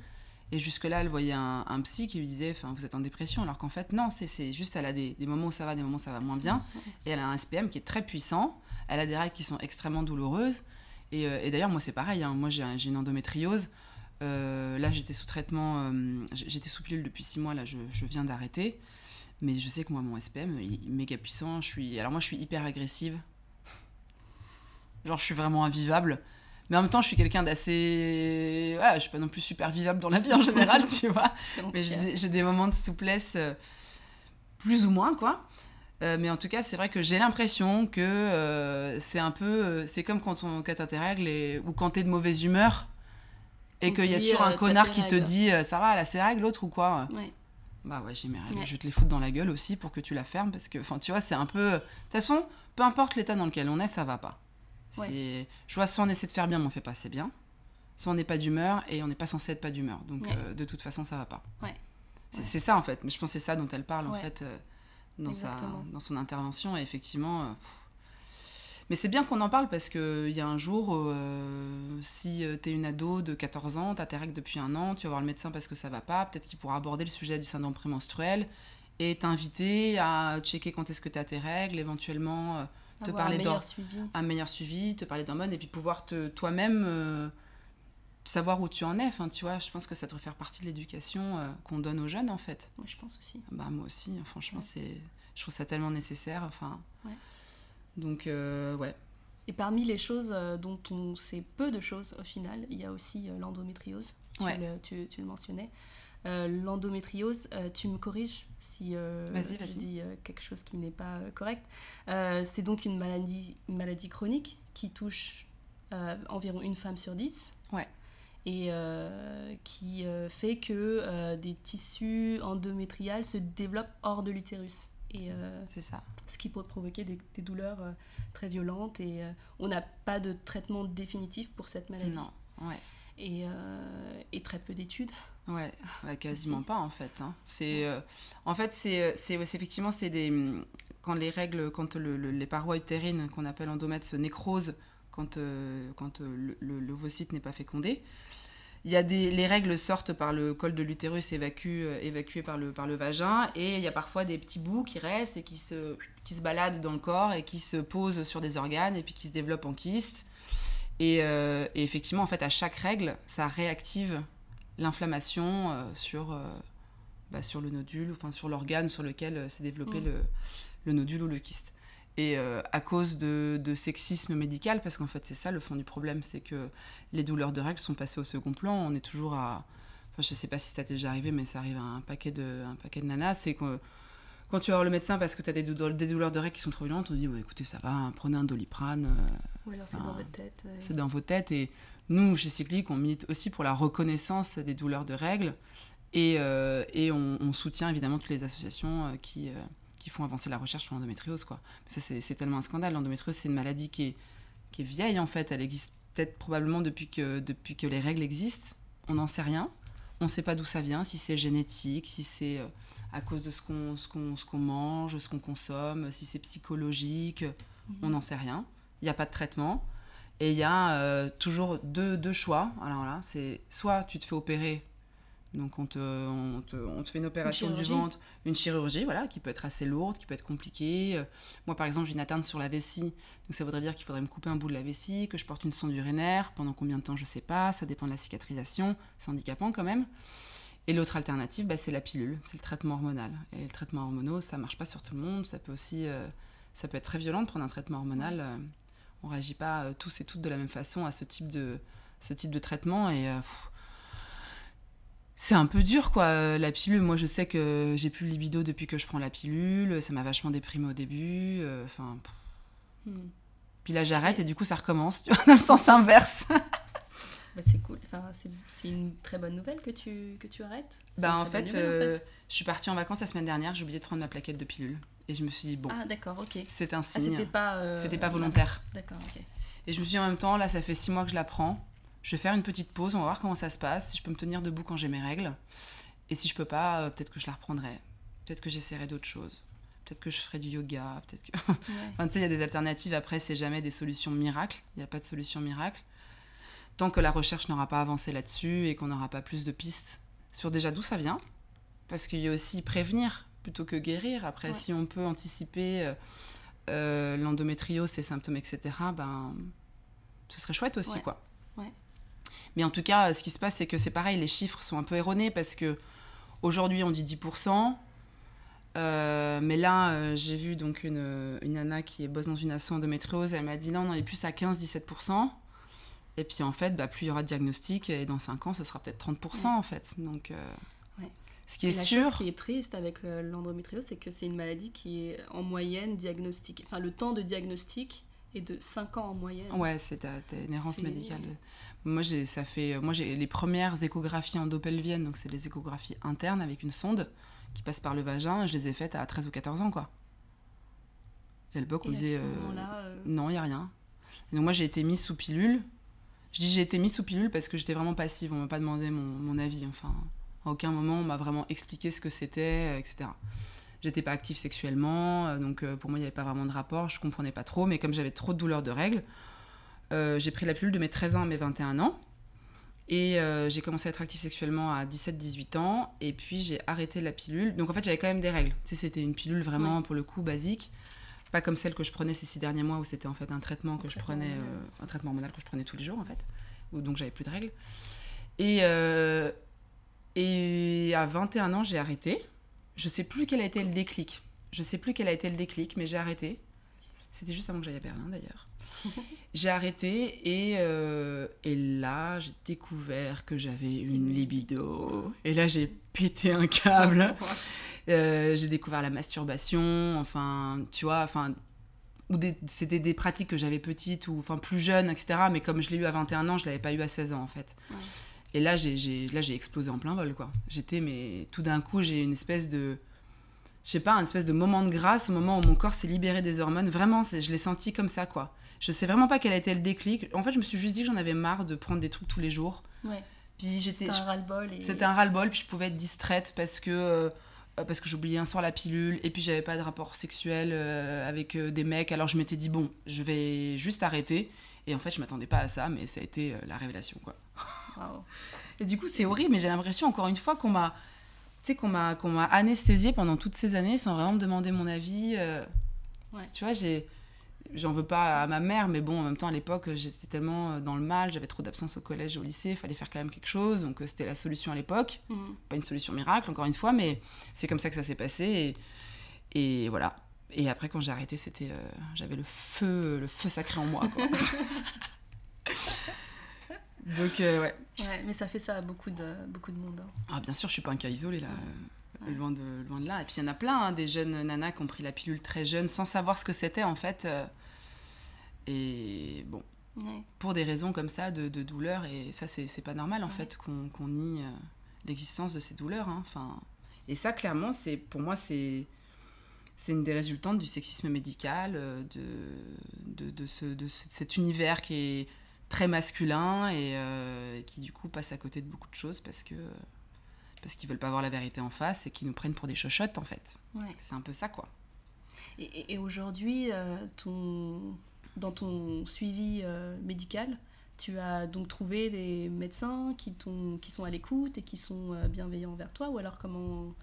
Et jusque-là, elle voyait un, un psy qui lui disait « vous êtes en dépression », alors qu'en fait, non, c'est, c'est juste elle a des, des moments où ça va, des moments où ça va moins bien. Et elle a un S P M qui est très puissant, elle a des règles qui sont extrêmement douloureuses. Et, euh, et d'ailleurs, moi, c'est pareil, hein, moi, j'ai, un, j'ai une endométriose. Euh, là, j'étais sous traitement, euh, j'étais sous pilule depuis six mois, là, je, je viens d'arrêter. Mais je sais que moi, mon S P M, il est méga puissant. Je suis... Alors moi, je suis hyper agressive. Genre, je suis vraiment invivable. Mais en même temps, je suis quelqu'un d'assez... Ouais, je suis pas non plus super vivable dans la vie en général, tu vois. Mais j'ai, j'ai des moments de souplesse, euh, plus ou moins, quoi. Euh, mais en tout cas, c'est vrai que j'ai l'impression que euh, c'est un peu... Euh, c'est comme quand, on, quand t'as tes règles et, ou quand t'es de mauvaise humeur et qu'il y a toujours euh, un connard qui te dit euh, « ça va, là, c'est règles, l'autre ou quoi ?» Ouais. Bah ouais, j'ai mes règles. Ouais. Je vais te les foutre dans la gueule aussi pour que tu la fermes parce que, enfin, tu vois, c'est un peu... De toute façon, peu importe l'état dans lequel on est, ça va pas. Ouais. C'est... Je vois, soit on essaie de faire bien, mais on fait pas assez bien. Soit on n'est pas d'humeur et on n'est pas censé être pas d'humeur. Donc, ouais. euh, de toute façon, ça va pas. Ouais. C'est, ouais. c'est ça, en fait. Mais je pense que c'est ça dont elle parle, ouais. en fait... Euh... Dans, sa, dans son intervention, et effectivement... Euh, mais c'est bien qu'on en parle, parce qu'il y a un jour, euh, si t'es une ado de quatorze ans, t'as tes règles depuis un an, tu vas voir le médecin parce que ça va pas, peut-être qu'il pourra aborder le sujet du syndrome prémenstruel, et t'inviter à checker quand est-ce que t'as tes règles, éventuellement euh, te avoir parler d'un meilleur suivi. Un meilleur suivi, te parler d'hormones, et puis pouvoir te, toi-même euh, savoir où tu en es. Enfin, tu vois, je pense que ça devrait faire partie de l'éducation euh, qu'on donne aux jeunes, en fait. Moi, je pense aussi. Bah, moi aussi, franchement, ouais. c'est... je trouve ça tellement nécessaire. Enfin... Ouais. Donc, euh, ouais. Et parmi les choses euh, dont on sait peu de choses, au final, il y a aussi euh, l'endométriose. Tu, ouais. le, tu, tu le mentionnais. Euh, l'endométriose, euh, tu me corriges si euh, vas-y, vas-y. je dis euh, quelque chose qui n'est pas euh, correct. Euh, c'est donc une maladie, une maladie chronique qui touche euh, environ une femme sur dix. Ouais. Et euh, qui euh, fait que euh, des tissus endométriaux se développent hors de l'utérus. Et, euh, c'est ça. Ce qui peut provoquer des, des douleurs euh, très violentes. Et euh, on n'a pas de traitement définitif pour cette maladie. Non, ouais. Et, euh, et très peu d'études. Ouais, bah, quasiment pas en fait. Hein. C'est, euh, en fait, c'est, c'est, ouais, c'est effectivement c'est des, quand les règles, quand le, le, les parois utérines qu'on appelle endomètre se nécrosent, quand, euh, quand euh, le, l'ovocyte n'est pas fécondé. Il y a des, les règles sortent par le col de l'utérus évacué, évacué par, le, par le vagin, et il y a parfois des petits bouts qui restent et qui se, qui se baladent dans le corps et qui se posent sur des organes et puis qui se développent en kyste. Et, euh, et effectivement, en fait, à chaque règle, ça réactive l'inflammation euh, sur, euh, bah, sur le nodule, enfin sur l'organe sur lequel s'est développé mmh. le, le nodule ou le kyste. Et euh, à cause de, de sexisme médical, parce qu'en fait c'est ça le fond du problème, c'est que les douleurs de règles sont passées au second plan. On est toujours à... Enfin, je sais pas si ça t'est déjà arrivé, mais ça arrive à un paquet de, un paquet de nanas. C'est que quand tu vas voir le médecin parce que t'as des, dou- des douleurs de règles qui sont trop violentes, on dit ouais, écoutez, ça va, hein, prenez un doliprane. Euh, Ou alors c'est dans votre tête. Euh... C'est dans vos têtes. Et nous, chez Cyclique, on milite aussi pour la reconnaissance des douleurs de règles. Et, euh, et on, on soutient évidemment toutes les associations euh, qui... Euh, qui font avancer la recherche sur l'endométriose, quoi. Ça, c'est, c'est tellement un scandale. L'endométriose, c'est une maladie qui est, qui est vieille, en fait. Elle existe peut-être probablement depuis que, depuis que les règles existent. On n'en sait rien. On ne sait pas d'où ça vient, si c'est génétique, si c'est à cause de ce qu'on, ce qu'on, ce qu'on mange, ce qu'on consomme, si c'est psychologique. Mmh. On n'en sait rien. Il n'y a pas de traitement. Et il y a euh, toujours deux, deux choix. Alors là, c'est soit tu te fais opérer... Donc on te, on, te, on te fait une opération une du ventre, une chirurgie, voilà, qui peut être assez lourde, qui peut être compliquée. Moi, par exemple, j'ai une atteinte sur la vessie, donc ça voudrait dire qu'il faudrait me couper un bout de la vessie, que je porte une sonde urinaire, pendant combien de temps, je ne sais pas, ça dépend de la cicatrisation, c'est handicapant quand même. Et l'autre alternative, bah, c'est la pilule, c'est le traitement hormonal. Et le traitement hormonal, ça ne marche pas sur tout le monde, ça peut aussi, euh, ça peut être très violent de prendre un traitement hormonal. Euh, on ne réagit pas euh, tous et toutes de la même façon à ce type de, ce type de traitement, et... Euh, pff, c'est un peu dur, quoi, la pilule. Moi, je sais que j'ai plus le libido depuis que je prends la pilule. Ça m'a vachement déprimée au début. Enfin, euh, hmm. Puis là, j'arrête et... et du coup, ça recommence, tu vois, dans le sens inverse. Bah, c'est cool. Enfin, c'est, c'est une très bonne nouvelle que tu, que tu arrêtes. Bah, en fait, nouvelle, euh, en fait, je suis partie en vacances la semaine dernière. J'ai oublié de prendre ma plaquette de pilule. Et je me suis dit, bon, ah, d'accord, ok. C'est un signe. Ah, c'était pas, euh... c'était pas volontaire. D'accord, ok. Et je me suis dit, en même temps, là, ça fait six mois que je la prends. Je vais faire une petite pause, on va voir comment ça se passe, si je peux me tenir debout quand j'ai mes règles. Et si je peux pas, euh, peut-être que je la reprendrai. Peut-être que j'essaierai d'autres choses. Peut-être que je ferai du yoga, peut-être que... Ouais. Enfin, tu sais, il y a des alternatives. Après, c'est jamais des solutions miracles. Il n'y a pas de solution miracle. Tant que la recherche n'aura pas avancé là-dessus et qu'on n'aura pas plus de pistes sur déjà d'où ça vient. Parce qu'il y a aussi prévenir plutôt que guérir. Après, ouais. si on peut anticiper euh, euh, l'endométriose, ses symptômes, et cetera, ben, ce serait chouette aussi, ouais. quoi. Ouais. Mais en tout cas, ce qui se passe, c'est que c'est pareil, les chiffres sont un peu erronés parce qu'aujourd'hui, on dit dix pour cent. Euh, mais là, euh, j'ai vu donc une, une nana qui bosse dans une asso endométriose, elle m'a dit non, on est plus à quinze à dix-sept pour cent. Et puis en fait, bah, plus il y aura de diagnostic, et dans cinq ans, ce sera peut-être trente pour cent ouais. en fait. Donc, euh, ouais. Ce qui est la sûr... chose qui est triste avec l'endométriose, c'est que c'est une maladie qui est en moyenne diagnostiquée. Enfin, le temps de diagnostic est de cinq ans en moyenne. Ouais, c'est ta, ta une errance c'est... médicale. Moi, j'ai, ça fait, moi, j'ai les premières échographies endopelviennes, donc c'est les échographies internes avec une sonde qui passe par le vagin. Je les ai faites à treize ou quatorze ans, quoi. Et à l'époque, on me disait... Euh, non, il n'y a rien. Et donc moi, j'ai été mise sous pilule. Je dis j'ai été mise sous pilule parce que j'étais vraiment passive. On ne m'a pas demandé mon, mon avis, enfin... À aucun moment, on m'a vraiment expliqué ce que c'était, et cetera. J'étais pas active sexuellement, donc pour moi, il n'y avait pas vraiment de rapport. Je comprenais pas trop, mais comme j'avais trop de douleurs de règles, euh, j'ai pris la pilule de mes treize ans à mes vingt et un ans. Et euh, j'ai commencé à être active sexuellement à dix-sept dix-huit ans. Et puis, j'ai arrêté la pilule. Donc en fait, j'avais quand même des règles. Tu sais, c'était une pilule vraiment, ouais. pour le coup, basique. Pas comme celle que je prenais ces six derniers mois, où c'était en fait un traitement que je prenais, euh, un traitement hormonal que je prenais tous les jours, en fait. Où, donc, j'avais plus de règles. Et... Euh, Et à vingt et un ans, j'ai arrêté. Je sais plus quel a été le déclic. Je sais plus quel a été le déclic, mais j'ai arrêté. C'était juste avant que j'aille à Berlin, d'ailleurs. J'ai arrêté et, euh, et là, j'ai découvert que j'avais une libido. Et là, j'ai pété un câble. Euh, j'ai découvert la masturbation, enfin, tu vois, enfin... Ou des, c'était des pratiques que j'avais petites, ou enfin plus jeunes, et cetera. Mais comme je l'ai eu à vingt et un ans, je l'avais pas eu à seize ans, en fait. Ouais. Et là j'ai, j'ai, là, j'ai explosé en plein vol, quoi. J'étais, mais tout d'un coup, j'ai une espèce de... Je sais pas, une espèce de moment de grâce, au moment où mon corps s'est libéré des hormones. Vraiment, c'est, je l'ai senti comme ça, quoi. Je sais vraiment pas quel a été le déclic. En fait, je me suis juste dit que j'en avais marre de prendre des trucs tous les jours. Ouais. Puis j'étais... C'était un ras-le-bol. Et... C'était un ras-le-bol, puis je pouvais être distraite parce que... Euh, parce que j'oubliais un soir la pilule, et puis j'avais pas de rapport sexuel euh, avec euh, des mecs. Alors je m'étais dit, bon, je vais juste arrêter. Et en fait, je m'attendais pas à ça, mais ça a été euh, la révélation, quoi. Wow. Et du coup, c'est horrible, mais j'ai l'impression, encore une fois, qu'on m'a, tu sais, qu'on m'a, qu'on m'a anesthésiée pendant toutes ces années sans vraiment me demander mon avis. Euh, ouais. Tu vois, j'ai, j'en veux pas à ma mère, mais bon, en même temps, à l'époque, j'étais tellement dans le mal, j'avais trop d'absence au collège et au lycée, il fallait faire quand même quelque chose, donc c'était la solution à l'époque. Mmh. Pas une solution miracle, encore une fois, mais c'est comme ça que ça s'est passé, et, et voilà. Et après, quand j'ai arrêté, c'était, euh, j'avais le feu, le feu sacré en moi, quoi. Donc, euh, ouais. Ouais, mais ça fait ça à beaucoup de, beaucoup de monde. Hein. Ah, bien sûr, je suis pas un cas isolé, là, ouais. loin, de, loin de là. Et puis, il y en a plein, hein, des jeunes nanas qui ont pris la pilule très jeune, sans savoir ce que c'était, en fait. Euh, et bon, ouais. pour des raisons comme ça, de, de douleur, et ça, c'est, c'est pas normal, en ouais. fait, qu'on, qu'on nie euh, l'existence de ces douleurs. Hein, enfin, et ça, clairement, c'est, pour moi, c'est... C'est une des résultantes du sexisme médical, de, de, de, ce, de ce, cet univers qui est très masculin et euh, qui, du coup, passe à côté de beaucoup de choses parce, que, parce qu'ils ne veulent pas voir la vérité en face et qu'ils nous prennent pour des chochottes, en fait. Ouais. C'est un peu ça, quoi. Et, et, et aujourd'hui, euh, ton, dans ton suivi euh, médical, tu as donc trouvé des médecins qui, t'ont, qui sont à l'écoute et qui sont euh, bienveillants envers toi, ou alors comment...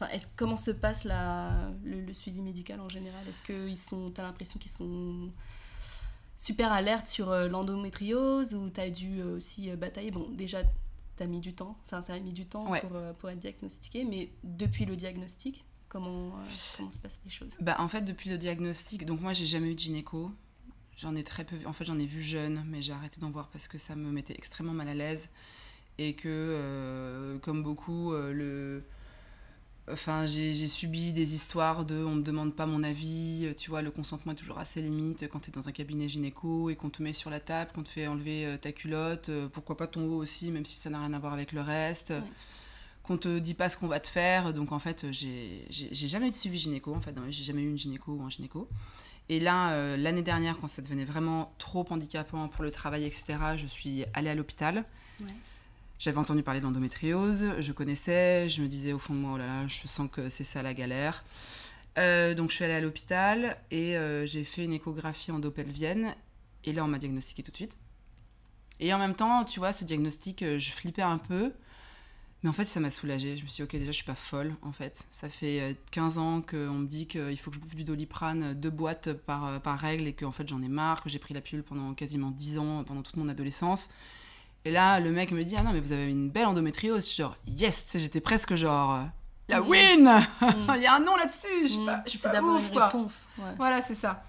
Enfin, est-ce, comment se passe la, le, le suivi médical en général ? Est-ce que ils sont, t'as l'impression qu'ils sont super alertes sur euh, l'endométriose, ou t'as dû euh, aussi euh, batailler ? Bon, déjà, t'as mis du temps, enfin, ça a mis du temps ouais. pour, euh, pour être diagnostiquée, mais depuis le diagnostic, comment, euh, comment se passent les choses ? Bah, en fait, depuis le diagnostic, donc moi, j'ai jamais eu de gynéco. J'en ai très peu vu. En fait, j'en ai vu jeune, mais j'ai arrêté d'en voir parce que ça me mettait extrêmement mal à l'aise et que, euh, comme beaucoup, euh, le... Enfin, j'ai, j'ai subi des histoires de « on me demande pas mon avis », tu vois, le consentement est toujours à ses limites quand t'es dans un cabinet gynéco et qu'on te met sur la table, qu'on te fait enlever ta culotte, pourquoi pas ton haut aussi, même si ça n'a rien à voir avec le reste, ouais. qu'on te dit pas ce qu'on va te faire. Donc en fait, j'ai, j'ai, j'ai jamais eu de suivi gynéco, en fait, non, j'ai jamais eu une gynéco ou un gynéco. Et là, euh, l'année dernière, quand ça devenait vraiment trop handicapant pour le travail, et cetera, je suis allée à l'hôpital. Ouais. J'avais entendu parler de l'endométriose, je connaissais, je me disais au fond de moi, oh là là, je sens que c'est ça la galère. Euh, donc je suis allée à l'hôpital et euh, j'ai fait une échographie endopelvienne et là on m'a diagnostiqué tout de suite. Et en même temps, tu vois, ce diagnostic, je flippais un peu, mais en fait ça m'a soulagée. Je me suis dit, ok, déjà je suis pas folle en fait. Ça fait quinze ans qu'on me dit qu'il faut que je bouffe du doliprane, deux boîtes par, par règle et qu'en fait j'en ai marre, que j'ai pris la pilule pendant quasiment dix ans, pendant toute mon adolescence. Et là, le mec me dit « Ah non, mais vous avez une belle endométriose. » Je suis genre « Yes !» J'étais presque genre « La win !» Il y a un nom là-dessus. Je suis pas, je suis pas ouf, quoi. C'est d'abord une réponse. Ouais. Voilà, c'est ça.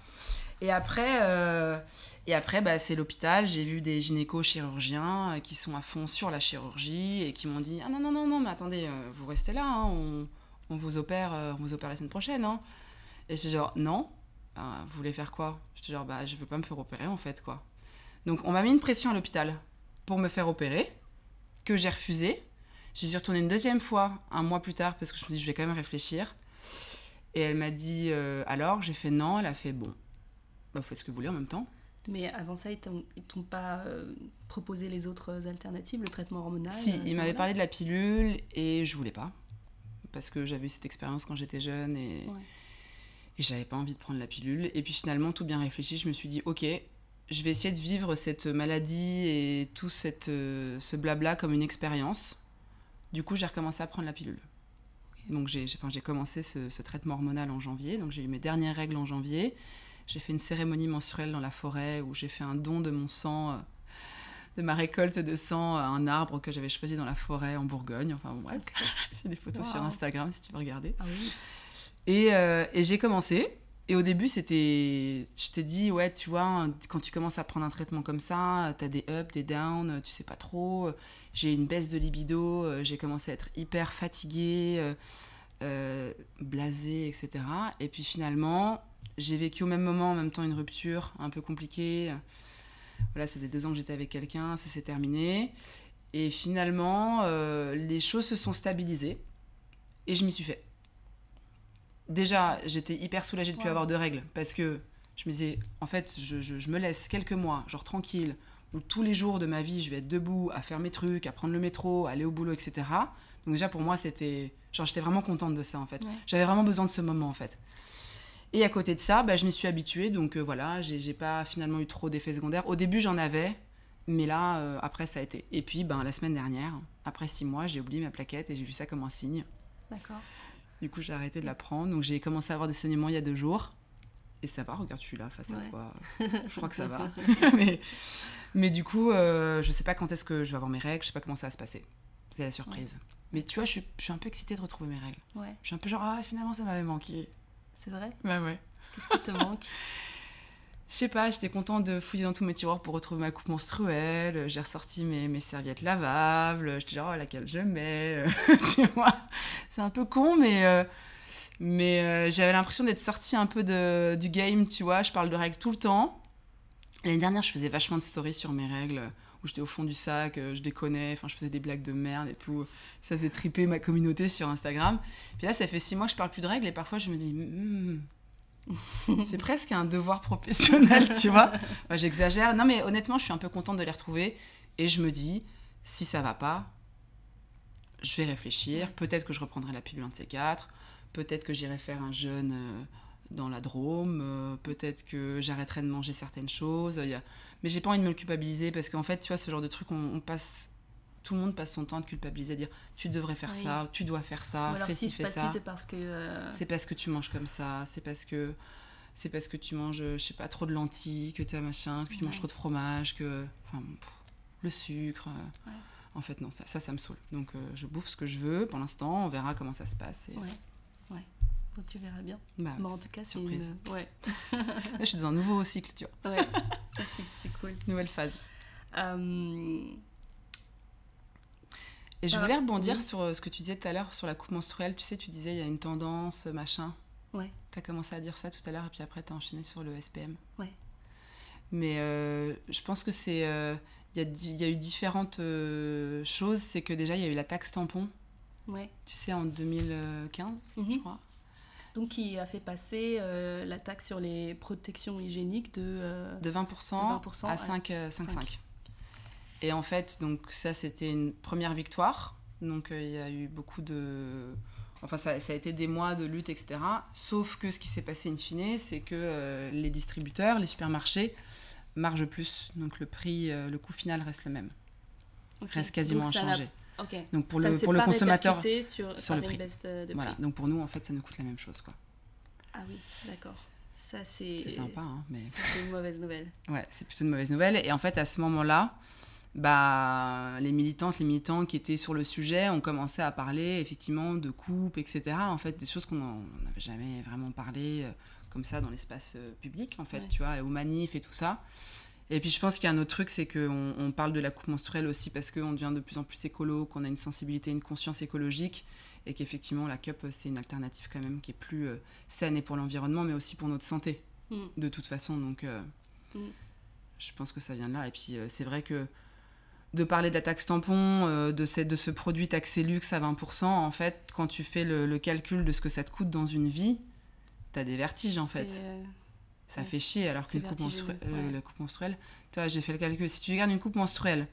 Et après, euh, et après bah, c'est l'hôpital. J'ai vu des gynéco-chirurgiens qui sont à fond sur la chirurgie et qui m'ont dit « Ah non, non, non, non, mais attendez, vous restez là, hein, on, on, vous opère, on vous opère la semaine prochaine. Hein. » Et j'étais genre « Non, euh, vous voulez faire quoi ?» J'étais genre bah, « Je veux pas me faire opérer en fait, quoi. » Donc on m'a mis une pression à l'hôpital pour me faire opérer, que j'ai refusé. J'y suis retournée une deuxième fois, un mois plus tard, parce que je me suis dit « Je vais quand même réfléchir. » Et elle m'a dit euh, « Alors ?» J'ai fait « Non ». Elle a fait « Bon, bah, faites ce que vous voulez en même temps. » Mais avant ça, ils t'ont, ils t'ont pas euh, proposé les autres alternatives, le traitement hormonal? Si, ils m'avaient parlé de la pilule et je voulais pas. Parce que j'avais eu cette expérience quand j'étais jeune et, ouais. et j'avais pas envie de prendre la pilule. Et puis finalement, tout bien réfléchi, je me suis dit « Ok, je vais essayer de vivre cette maladie et tout cette, ce blabla comme une expérience. » Du coup, j'ai recommencé à prendre la pilule. Okay. Donc j'ai, j'ai, enfin, j'ai commencé ce, ce traitement hormonal en janvier. Donc j'ai eu mes dernières règles en janvier. J'ai fait une cérémonie menstruelle dans la forêt où j'ai fait un don de mon sang, euh, de ma récolte de sang à un arbre que j'avais choisi dans la forêt en Bourgogne. Enfin bon, bref, okay. C'est des photos wow. sur Instagram si tu veux regarder. Ah, oui. Et, euh, et j'ai commencé. Et au début, c'était... je t'ai dit, ouais, tu vois, quand tu commences à prendre un traitement comme ça, t'as des ups, des downs, tu sais pas trop. J'ai une baisse de libido, j'ai commencé à être hyper fatiguée, euh, blasée, et cetera. Et puis finalement... j'ai vécu au même moment, en même temps, une rupture un peu compliquée. Voilà, ça faisait deux ans que j'étais avec quelqu'un, ça s'est terminé. Et finalement, euh, les choses se sont stabilisées et je m'y suis fait. Déjà, j'étais hyper soulagée de ne plus ouais. avoir de règles parce que je me disais, en fait, je, je, je me laisse quelques mois, genre tranquille, où tous les jours de ma vie, je vais être debout, à faire mes trucs, à prendre le métro, à aller au boulot, et cetera. Donc déjà, pour moi, c'était... genre, j'étais vraiment contente de ça, en fait. Ouais. J'avais vraiment besoin de ce moment, en fait. Et à côté de ça, bah, je m'y suis habituée, donc euh, voilà, j'ai, j'ai pas finalement eu trop d'effets secondaires. Au début, j'en avais, mais là, euh, après, ça a été. Et puis, ben, la semaine dernière, après six mois, j'ai oublié ma plaquette et j'ai vu ça comme un signe. D'accord. Du coup, j'ai arrêté de la prendre, donc j'ai commencé à avoir des saignements il y a deux jours. Et ça va, regarde, je suis là face ouais. à toi, je crois que ça va. mais, mais du coup, euh, je sais pas quand est-ce que je vais avoir mes règles, je sais pas comment ça va se passer. C'est la surprise. Ouais. Mais tu vois, je suis, je suis un peu excitée de retrouver mes règles. Ouais. Je suis un peu genre, ah, finalement, ça m'avait manqué. C'est vrai ? Bah ouais. Qu'est-ce qui te manque ? Je sais pas, j'étais contente de fouiller dans tous mes tiroirs pour retrouver ma coupe menstruelle, j'ai ressorti mes, mes serviettes lavables, j'étais genre, oh, laquelle je mets, tu vois ? C'est un peu con, mais, euh, mais euh, j'avais l'impression d'être sortie un peu de, du game, tu vois, je parle de règles tout le temps. L'année dernière, je faisais vachement de stories sur mes règles, où j'étais au fond du sac, je déconnais, enfin je faisais des blagues de merde et tout. Ça faisait triper ma communauté sur Instagram. Puis là, ça fait six mois que je parle plus de règles et parfois je me dis, mm, c'est presque un devoir professionnel, tu vois. Enfin, j'exagère. Non mais honnêtement, je suis un peu contente de les retrouver et je me dis, si ça va pas, je vais réfléchir. Peut-être que je reprendrai la pilule un de ces quatre. Peut-être que j'irai faire un jeûne dans la Drôme. Peut-être que j'arrêterai de manger certaines choses. Il y a... mais j'ai pas envie de me culpabiliser parce qu'en fait, tu vois, ce genre de truc, on, on passe... tout le monde passe son temps à te culpabiliser, à dire « tu devrais faire oui. ça »,« tu dois faire ça »,« fais ci, si fais ça ». C'est parce que... Euh... c'est parce que tu manges comme ça, c'est parce que, c'est parce que tu manges, je sais pas, trop de lentilles, que t'as machin, que tu ouais. manges trop de fromage, que... enfin, pff, le sucre... Euh... Ouais. En fait, non, ça, ça, ça me saoule. Donc, euh, je bouffe ce que je veux, pour l'instant, on verra comment ça se passe. Et... ouais, ouais. Bon, tu verras bien. Bah, bon, en tout cas, surprise. C'est une... ouais. Là, je suis dans un nouveau cycle, tu vois. Ouais. C'est, c'est cool. Nouvelle phase. Euh... Et je voulais ah, rebondir oui. sur ce que tu disais tout à l'heure sur la coupe menstruelle. Tu sais, tu disais, il y a une tendance, machin. Ouais. T'as commencé à dire ça tout à l'heure et puis après, t'as enchaîné sur le S P M. Ouais. Mais euh, je pense que c'est... il euh, y, y a eu différentes euh, choses. C'est que déjà, il y a eu la taxe tampon. Ouais. Tu sais, en deux mille quinze, mm-hmm. je crois. Donc, qui a fait passer euh, la taxe sur les protections hygiéniques de, euh, de, vingt pour cent de vingt pour cent à cinq virgule cinq. Et en fait, donc, ça, c'était une première victoire. Donc, il euh, y a eu beaucoup de... enfin, ça, ça a été des mois de lutte, et cetera. Sauf que ce qui s'est passé in fine, c'est que euh, les distributeurs, les supermarchés, margent plus. Donc, le prix, euh, le coût final reste le même. Okay. Reste quasiment inchangé. Okay. Donc pour ça le pour le consommateur sur, sur le prix. De, de voilà. Prix. Donc pour nous en fait ça nous coûte la même chose quoi. Ah oui, d'accord. Ça c'est c'est sympa hein, mais ça, c'est une mauvaise nouvelle. Ouais, c'est plutôt une mauvaise nouvelle et en fait à ce moment-là, bah les militantes, les militants qui étaient sur le sujet ont commencé à parler effectivement de coupes, et cetera. En fait des choses qu'on n'avait jamais vraiment parlé, comme ça dans l'espace euh, public, en fait, ouais. tu vois, aux manifs et tout ça. Et puis, je pense qu'il y a un autre truc, c'est qu'on on parle de la coupe menstruelle aussi parce qu'on devient de plus en plus écolo, qu'on a une sensibilité, une conscience écologique, et qu'effectivement, la cup, c'est une alternative quand même qui est plus euh, saine et pour l'environnement, mais aussi pour notre santé, mm. de toute façon. Donc, euh, mm. je pense que ça vient de là. Et puis, euh, c'est vrai que de parler de la taxe tampon, euh, de, cette, de ce produit taxé luxe à vingt pour cent, en fait, quand tu fais le, le calcul de ce que ça te coûte dans une vie, t'as des vertiges, en c'est... fait. Ça ouais. fait chier, alors qu'une coupe, menstrue... ouais. la coupe menstruelle... Toi, j'ai fait le calcul. Si tu gardes une coupe menstruelle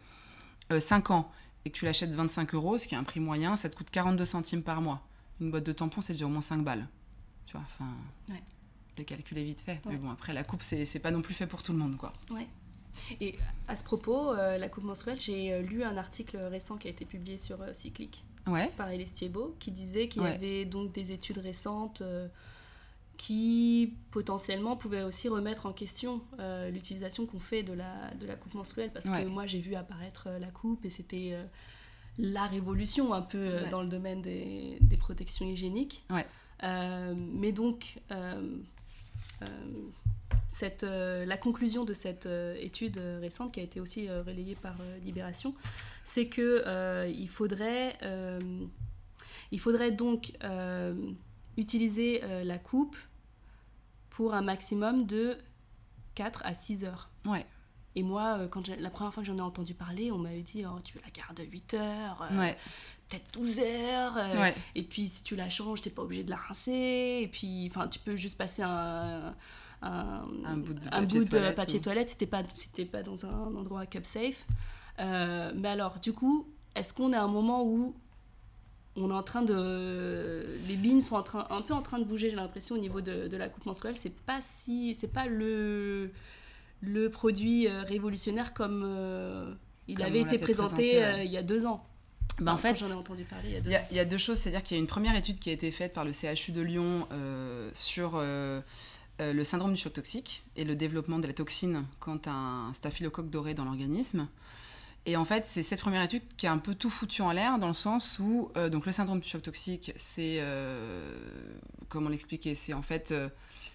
euh, cinq ans et que tu l'achètes vingt-cinq euros, ce qui est un prix moyen, ça te coûte quarante-deux centimes par mois. Une boîte de tampons, c'est déjà au moins cinq balles. Tu vois, enfin... Ouais. Le calcul est vite fait. Ouais. Mais bon, après, la coupe, c'est, c'est pas non plus fait pour tout le monde, quoi. Ouais. Et à ce propos, euh, la coupe menstruelle, j'ai lu un article récent qui a été publié sur euh, Cyclique ouais. par Élise Thiébaut, qui disait qu'il ouais. y avait donc des études récentes... Euh, qui potentiellement pouvaient aussi remettre en question euh, l'utilisation qu'on fait de la, de la coupe menstruelle, parce ouais. que moi j'ai vu apparaître euh, la coupe et c'était euh, la révolution un peu euh, ouais. dans le domaine des, des protections hygiéniques. Ouais. Euh, mais donc euh, euh, cette, euh, la conclusion de cette euh, étude récente qui a été aussi euh, relayée par euh, Libération, c'est que euh, il faudrait euh, il faudrait donc euh, utiliser euh, la coupe pour un maximum de quatre à six heures. Ouais. Et moi, euh, quand j'ai... la première fois que j'en ai entendu parler, on m'avait dit oh, « tu la gardes huit heures, euh, ouais. peut-être douze heures, euh, ouais. et puis si tu la changes, t'es pas obligé de la rincer, et puis tu peux juste passer un, un, un bout de un papier, bout de toilette, papier ou... toilette si t'es pas, si t'es pas dans un endroit cup safe. Euh, » Mais alors, du coup, est-ce qu'on est à un moment où on est en train de... Les lignes sont en train, un peu en train de bouger, j'ai l'impression, au niveau de, de la coupe menstruelle. C'est pas, si, c'est pas le, le produit révolutionnaire comme euh, il comme avait été présenté, présenté euh, il y a deux ans. Ben en fait, j'en ai entendu parler il y a deux y a, ans. Il y a deux choses. C'est-à-dire qu'il y a une première étude qui a été faite par le C H U de Lyon euh, sur euh, euh, le syndrome du choc toxique et le développement de la toxine quand un staphylocoque doré dans l'organisme. Et en fait, c'est cette première étude qui a un peu tout foutu en l'air, dans le sens où euh, donc le syndrome du choc toxique, c'est... Euh, comment l'expliquer ? C'est en fait... Euh,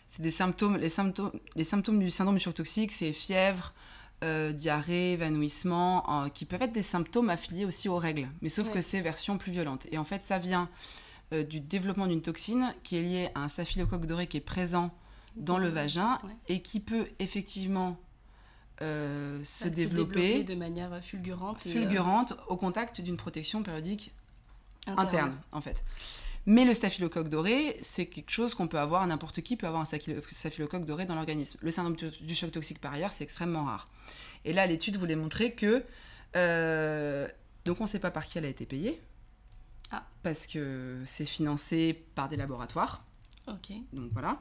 c'est des symptômes, les, symptômes, les symptômes du syndrome du choc toxique, c'est fièvre, euh, diarrhée, évanouissement, euh, qui peuvent être des symptômes affiliés aussi aux règles, mais sauf ouais. que c'est version plus violente. Et en fait, ça vient euh, du développement d'une toxine qui est liée à un staphylocoque doré qui est présent dans le vagin ouais. et qui peut effectivement... Euh, se, développer, se développer de manière fulgurante, fulgurante et, euh... au contact d'une protection périodique interne. interne en fait. Mais le staphylocoque doré, c'est quelque chose qu'on peut avoir, n'importe qui peut avoir un staphylocoque doré dans l'organisme. Le syndrome du choc toxique par ailleurs, c'est extrêmement rare. Et là, l'étude voulait montrer que euh, donc on ne sait pas par qui elle a été payée, ah. parce que c'est financé par des laboratoires. Ok. Donc voilà.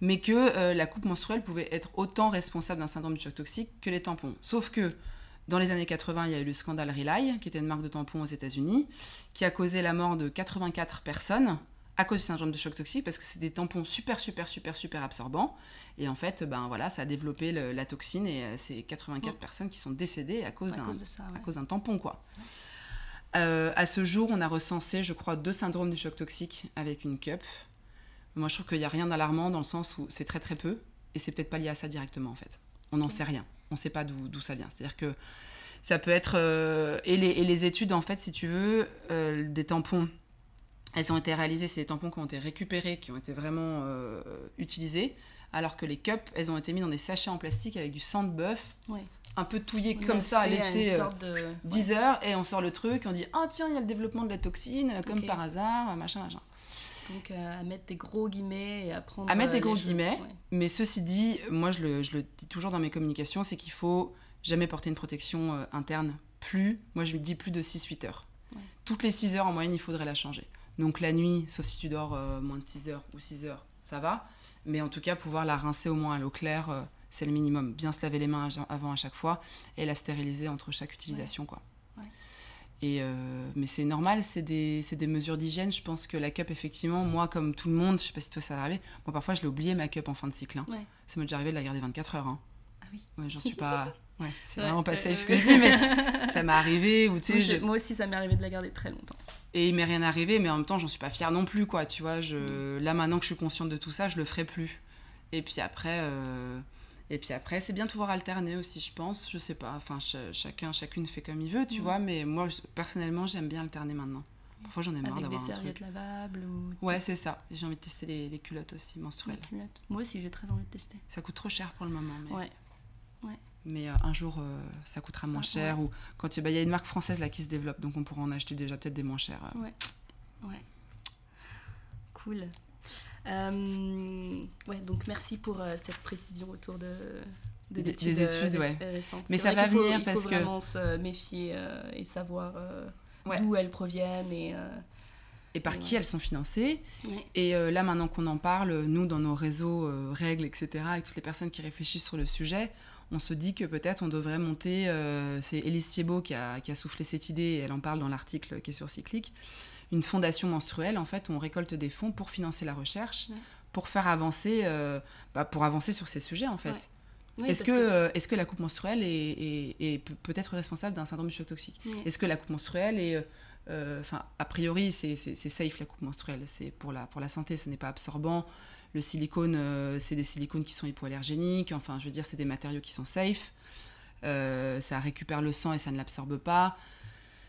Mais que euh, la coupe menstruelle pouvait être autant responsable d'un syndrome du choc toxique que les tampons. Sauf que dans les années quatre-vingts, il y a eu le scandale Relay, qui était une marque de tampons aux États-Unis, qui a causé la mort de quatre-vingt-quatre personnes à cause du syndrome de choc toxique, parce que c'est des tampons super, super, super, super absorbants. Et en fait, ben voilà, ça a développé le, la toxine et euh, c'est quatre-vingt-quatre oh. personnes qui sont décédées à cause, à d'un, cause de ça, ouais. à cause d'un tampon, quoi. Ouais. Euh, à ce jour, on a recensé, je crois, deux syndromes du choc toxique avec une cup. Moi, je trouve qu'il n'y a rien d'alarmant dans le sens où c'est très très peu et c'est peut-être pas lié à ça directement en fait. On n'en okay. sait rien, on ne sait pas d'où, d'où ça vient. C'est-à-dire que ça peut être... Euh, et, les, et les études en fait, si tu veux, euh, des tampons, elles ont été réalisées, c'est des tampons qui ont été récupérés, qui ont été vraiment euh, utilisés, alors que les cups, elles ont été mises dans des sachets en plastique avec du sang de bœuf, ouais. un peu touillé on comme ça, laissé euh, de... dix heures et on sort le truc, on dit « Ah tiens, il y a le développement de la toxine, comme okay. par hasard, machin, machin. » Donc euh, à mettre des gros guillemets et à prendre... À mettre des euh, gros guillemets, ouais. mais ceci dit, moi je le, je le dis toujours dans mes communications, c'est qu'il ne faut jamais porter une protection euh, interne plus, moi je me dis plus de six à huit heures. Ouais. Toutes les six heures en moyenne, il faudrait la changer. Donc la nuit, sauf si tu dors euh, moins de six heures ou six heures, ça va. Mais en tout cas, pouvoir la rincer au moins à l'eau claire, euh, c'est le minimum. Bien se laver les mains avant à chaque fois et la stériliser entre chaque utilisation, ouais. quoi. Et euh, mais c'est normal, c'est des, c'est des mesures d'hygiène. Je pense que la cup, effectivement, moi, comme tout le monde, je sais pas si toi ça t'est arrivé, moi parfois je l'ai oubliée ma cup en fin de cycle. Hein. Ouais. Ça m'est déjà arrivé de la garder vingt-quatre heures. Hein. Ah oui. Ouais, j'en suis pas. Ouais, c'est ouais, vraiment pas euh, safe euh, ce que je dis, mais ça m'est arrivé. Ou, moi, je... moi aussi, ça m'est arrivé de la garder très longtemps. Et il m'est rien arrivé, mais en même temps, j'en suis pas fière non plus, quoi. Tu vois, je... là maintenant que je suis consciente de tout ça, je le ferai plus. Et puis après, euh, et puis après, c'est bien de pouvoir alterner aussi, je pense. Je sais pas, enfin, ch- chacun, chacune fait comme il veut, tu mmh. vois. Mais moi, personnellement, j'aime bien alterner maintenant. Parfois, j'en ai marre avec d'avoir un truc. Avec des serviettes lavables ou... Ouais, c'est ça. J'ai envie de tester les, les culottes aussi, menstruelles. Les culottes. Moi aussi, j'ai très envie de tester. Ça coûte trop cher pour le moment. Mais... Ouais. Ouais. Mais euh, un jour, euh, ça coûtera ça, moins cher. Ouais. Ou quand tu... bah, y a une marque française là, qui se développe, donc on pourra en acheter déjà peut-être des moins chers. Euh... Ouais. Ouais. Cool. Euh... Ouais, donc merci pour euh, cette précision autour de... De, des, d'études, des études, euh, ouais. Récentes. Mais c'est ça va faut, venir parce que... Il faut vraiment que... se méfier euh, et savoir... Euh... Ouais. D'où elles proviennent et, euh, et par et qui ouais. elles sont financées. Ouais. Et euh, là, maintenant qu'on en parle, nous, dans nos réseaux, euh, règles, et cetera, avec toutes les personnes qui réfléchissent sur le sujet, on se dit que peut-être on devrait monter... Euh, c'est Élise Thiébaut qui a, qui a soufflé cette idée, et elle en parle dans l'article qui est sur Cyclique, une fondation menstruelle, en fait, où on récolte des fonds pour financer la recherche, ouais. pour faire avancer, euh, bah, pour avancer sur ces sujets, en fait. Ouais. Oui, est-ce, que, que... est-ce que la coupe menstruelle est, est, est peut-être responsable d'un syndrome du choc toxique oui. Est-ce que la coupe menstruelle est... Enfin, euh, a priori, c'est, c'est, c'est safe la coupe menstruelle. C'est pour la, pour la santé, ce n'est pas absorbant. Le silicone, euh, c'est des silicones qui sont hypoallergéniques. Enfin, je veux dire, c'est des matériaux qui sont safe. Euh, ça récupère le sang et ça ne l'absorbe pas.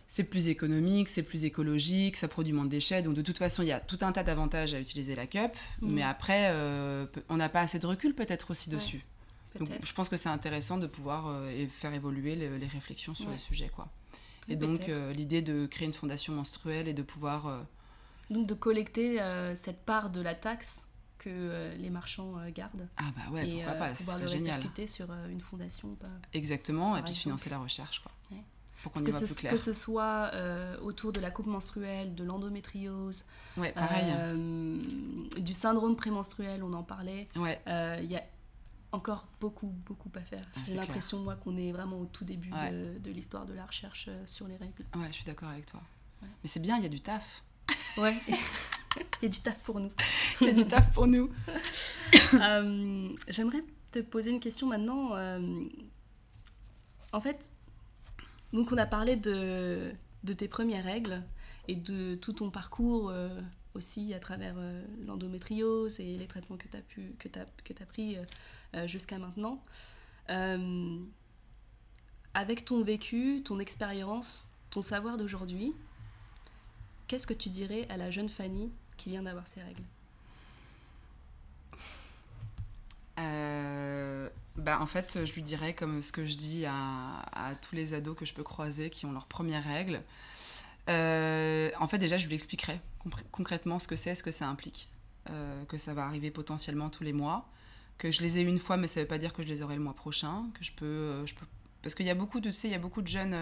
C'est plus économique, c'est plus écologique, ça produit moins de déchets. Donc de toute façon, il y a tout un tas d'avantages à utiliser la cup. Mmh. Mais après, euh, on n'a pas assez de recul peut-être aussi ouais. dessus. Donc, je pense que c'est intéressant de pouvoir euh, faire évoluer le, les réflexions sur ouais. le sujet, quoi. Et, et donc, euh, l'idée de créer une fondation menstruelle et de pouvoir... Euh... Donc, de collecter euh, cette part de la taxe que euh, les marchands euh, gardent. Ah bah ouais, et, pourquoi euh, pas, ce serait génial. Et pouvoir le répercuter sur euh, une fondation. Bah, exactement, et puis exemple. financer la recherche, quoi. Ouais. Pour qu'on y voit plus clair. Que ce soit euh, autour de la coupe menstruelle, de l'endométriose, ouais, pareil. Euh, du syndrome prémenstruel, on en parlait. Il ouais. euh, y a... encore beaucoup, beaucoup à faire. Ah, j'ai l'impression, clair. moi, qu'on est vraiment au tout début ouais. de, de l'histoire de la recherche sur les règles. Ouais, je suis d'accord avec toi. Ouais. Mais c'est bien, il y a du taf. Ouais, il y a du taf pour nous. Il y a du taf pour nous. euh, j'aimerais te poser une question maintenant. Euh, en fait, donc on a parlé de, de tes premières règles et de tout ton parcours euh, aussi à travers euh, l'endométriose et les traitements que tu as pu, que t'as, que t'as pris... Euh, Euh, jusqu'à maintenant. Euh, avec ton vécu, ton expérience, ton savoir d'aujourd'hui, qu'est-ce que tu dirais à la jeune Fanny qui vient d'avoir ses règles ? euh, bah en fait, je lui dirais comme ce que je dis à, à tous les ados que je peux croiser qui ont leurs premières règles. Euh, en fait, déjà, je lui expliquerai compr- concrètement ce que c'est, ce que ça implique, euh, que ça va arriver potentiellement tous les mois. Que je les ai eu une fois, mais ça ne veut pas dire que je les aurai le mois prochain, que je peux, je peux... parce qu'il y a beaucoup de, tu sais, il y a beaucoup de jeunes,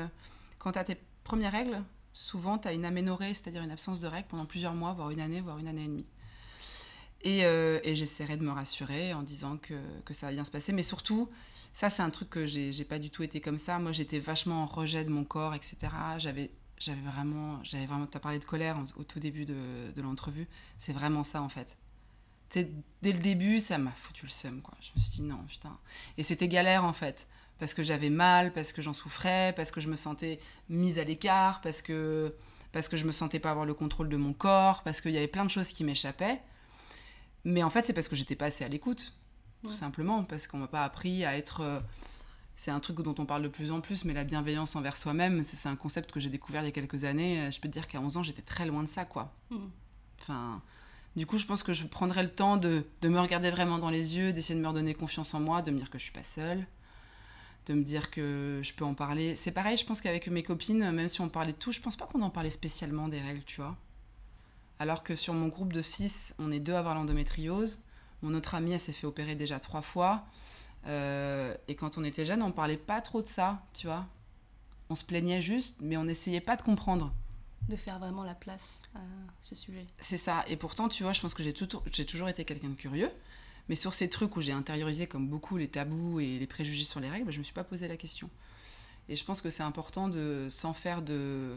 quand tu as tes premières règles, souvent tu as une aménorrhée, c'est-à-dire une absence de règles pendant plusieurs mois, voire une année, voire une année et demie. Et, euh, et j'essaierai de me rassurer en disant que, que ça va bien se passer, mais surtout, ça c'est un truc que j'ai, j'ai pas du tout été comme ça, moi j'étais vachement en rejet de mon corps, et cetera. J'avais, j'avais vraiment, j'avais vraiment... t'as parlé de colère au tout début de, de l'entrevue, c'est vraiment ça en fait. C'est, dès le début, ça m'a foutu le seum, quoi. Je me suis dit non, putain. Et c'était galère, en fait, parce que j'avais mal, parce que j'en souffrais, parce que je me sentais mise à l'écart, parce que, parce que je me sentais pas avoir le contrôle de mon corps, parce qu'il y avait plein de choses qui m'échappaient. Mais en fait, c'est parce que j'étais pas assez à l'écoute, tout ouais. simplement, parce qu'on m'a pas appris à être... Euh, c'est un truc dont on parle de plus en plus, mais la bienveillance envers soi-même, c'est, c'est un concept que j'ai découvert il y a quelques années. Je peux te dire qu'à onze ans, j'étais très loin de ça, quoi. Mmh. Enfin... Du coup, je pense que je prendrai le temps de, de me regarder vraiment dans les yeux, d'essayer de me redonner confiance en moi, de me dire que je suis pas seule, de me dire que je peux en parler. C'est pareil, je pense qu'avec mes copines, même si on parlait de tout, je pense pas qu'on en parlait spécialement des règles, tu vois. Alors que sur mon groupe de six, on est deux à avoir l'endométriose. Mon autre amie, elle s'est fait opérer déjà trois fois. Euh, et quand on était jeunes, on parlait pas trop de ça, tu vois. On se plaignait juste, mais on n'essayait pas de comprendre. De faire vraiment la place à ce sujet. C'est ça. Et pourtant, tu vois, je pense que j'ai, tout, j'ai toujours été quelqu'un de curieux. Mais sur ces trucs où j'ai intériorisé, comme beaucoup, les tabous et les préjugés sur les règles, bah, je ne me suis pas posé la question. Et je pense que c'est important de sans faire de...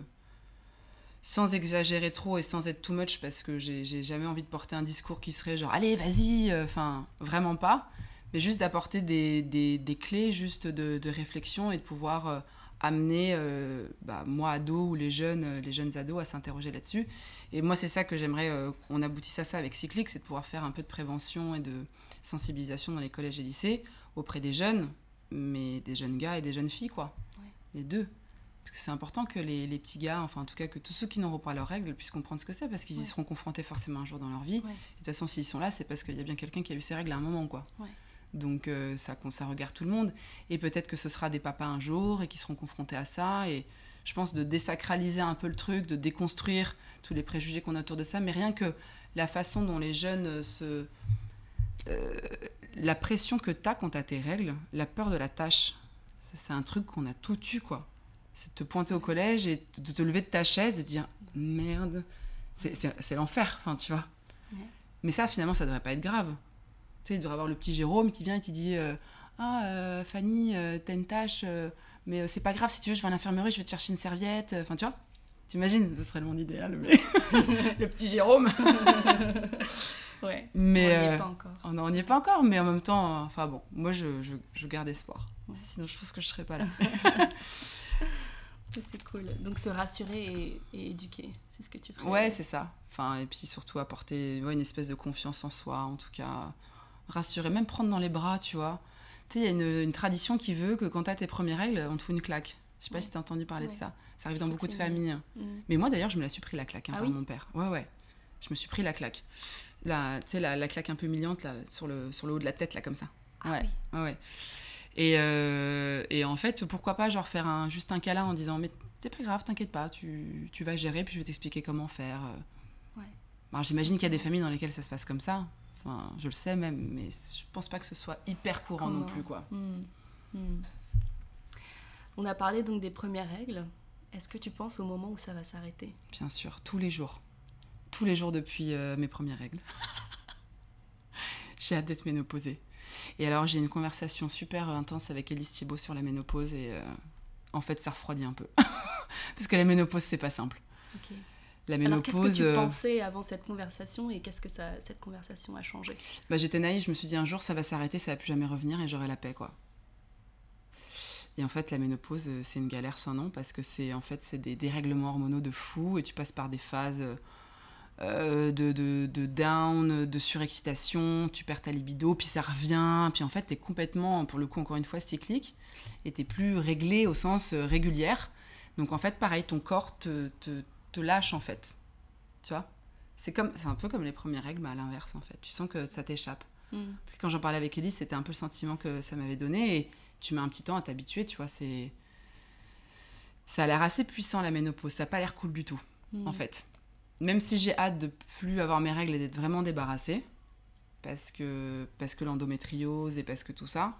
sans exagérer trop et sans être too much, parce que j'ai, j'ai jamais envie de porter un discours qui serait genre « Allez, vas-y !» Enfin, vraiment pas. Mais juste d'apporter des, des, des clés, juste de, de réflexion et de pouvoir... Euh, amener euh, bah, moi ado ou les jeunes les jeunes ados à s'interroger là-dessus. Et moi c'est ça que j'aimerais euh, qu'on aboutisse à ça avec Cyclique, c'est de pouvoir faire un peu de prévention et de sensibilisation dans les collèges et lycées auprès des jeunes, mais des jeunes gars et des jeunes filles quoi, ouais. Les deux, parce que c'est important que les, les petits gars, enfin en tout cas que tous ceux qui n'auront pas leurs règles puissent comprendre ce que c'est, parce qu'ils ouais. y seront confrontés forcément un jour dans leur vie, ouais. et de toute façon s'ils sont là c'est parce qu'il y a bien quelqu'un qui a eu ses règles à un moment quoi. Ouais. Donc euh, ça, ça regarde tout le monde, et peut-être que ce sera des papas un jour et qui seront confrontés à ça, et je pense de désacraliser un peu le truc, de déconstruire tous les préjugés qu'on a autour de ça, mais rien que la façon dont les jeunes se... Euh, la pression que t'as quand t'as tes règles, la peur de la tâche, ça, c'est un truc qu'on a tout eu quoi, c'est de te pointer au collège et de te lever de ta chaise et de dire merde, c'est, c'est, c'est l'enfer, enfin tu vois, ouais. mais ça finalement ça devrait pas être grave. Tu sais, il devrait avoir le petit Jérôme qui vient et qui dit euh, « Ah, euh, Fanny, euh, t'as une tâche, euh, mais euh, c'est pas grave, si tu veux, je vais à l'infirmerie, je vais te chercher une serviette. » Enfin, tu vois, t'imagines, ce serait le monde idéal, mais... le petit Jérôme. Ouais, mais, on n'y est euh, pas encore. On n'y est pas encore, mais en même temps, enfin euh, bon, moi, je, je, je garde espoir. Ouais. Sinon, je pense que je ne serais pas là. C'est cool. Donc, se rassurer et, et éduquer, c'est ce que tu ferais. Ouais, c'est ça. Enfin, et puis, surtout, apporter ouais, une espèce de confiance en soi, en tout cas... rassurer, même prendre dans les bras, tu vois. Tu sais, il y a une, une tradition qui veut que quand t'as tes premières règles, on te fout une claque. Je sais pas ouais. si t'as entendu parler ouais. de ça. Ça arrive dans beaucoup de familles. Mmh. Mais moi, d'ailleurs, je me la suis pris la claque hein, ah par oui? mon père. Ouais, ouais. Je me suis pris la claque. La, tu sais, la, la claque un peu humiliante, là, sur le, sur le haut de la tête, là, comme ça. Ah ouais. Oui. Ouais, ouais. Et, euh, et en fait, pourquoi pas, genre, faire un, juste un câlin en disant, mais c'est pas grave, t'inquiète pas, tu, tu vas gérer, puis je vais t'expliquer comment faire. Ouais. Alors, j'imagine c'est qu'il y a des familles dans lesquelles ça se passe comme ça. Enfin, je le sais même, mais je pense pas que ce soit hyper courant Comment non plus, quoi. Mmh. Mmh. On a parlé donc des premières règles. Est-ce que tu penses au moment où ça va s'arrêter ? Bien sûr, tous les jours. Tous les jours depuis euh, mes premières règles. J'ai hâte d'être ménopausée. Et alors, j'ai une conversation super intense avec Élise Thiébaut sur la ménopause et euh, en fait, ça refroidit un peu. Parce que la ménopause, c'est pas simple. Ok. La ménopause, alors, qu'est-ce que tu pensais avant cette conversation et qu'est-ce que ça, cette conversation a changé ? Bah, j'étais naïve, je me suis dit un jour ça va s'arrêter, ça va plus jamais revenir et j'aurai la paix quoi. Et en fait la ménopause c'est une galère sans nom parce que c'est en fait c'est des dérèglements hormonaux de fou et tu passes par des phases euh, de, de, de down, de surexcitation, tu perds ta libido, puis ça revient, puis en fait t'es complètement pour le coup encore une fois cyclique et t'es plus réglée au sens euh, régulière. Donc en fait pareil ton corps te, te te lâche en fait, tu vois, c'est, comme, c'est un peu comme les premières règles mais à l'inverse en fait, tu sens que ça t'échappe. Mm. Parce que quand j'en parlais avec Élise c'était un peu le sentiment que ça m'avait donné et tu mets un petit temps à t'habituer, tu vois, c'est... ça a l'air assez puissant la ménopause, ça n'a pas l'air cool du tout mm. en fait, même si j'ai hâte de plus avoir mes règles et d'être vraiment débarrassée parce que, parce que l'endométriose et parce que tout ça.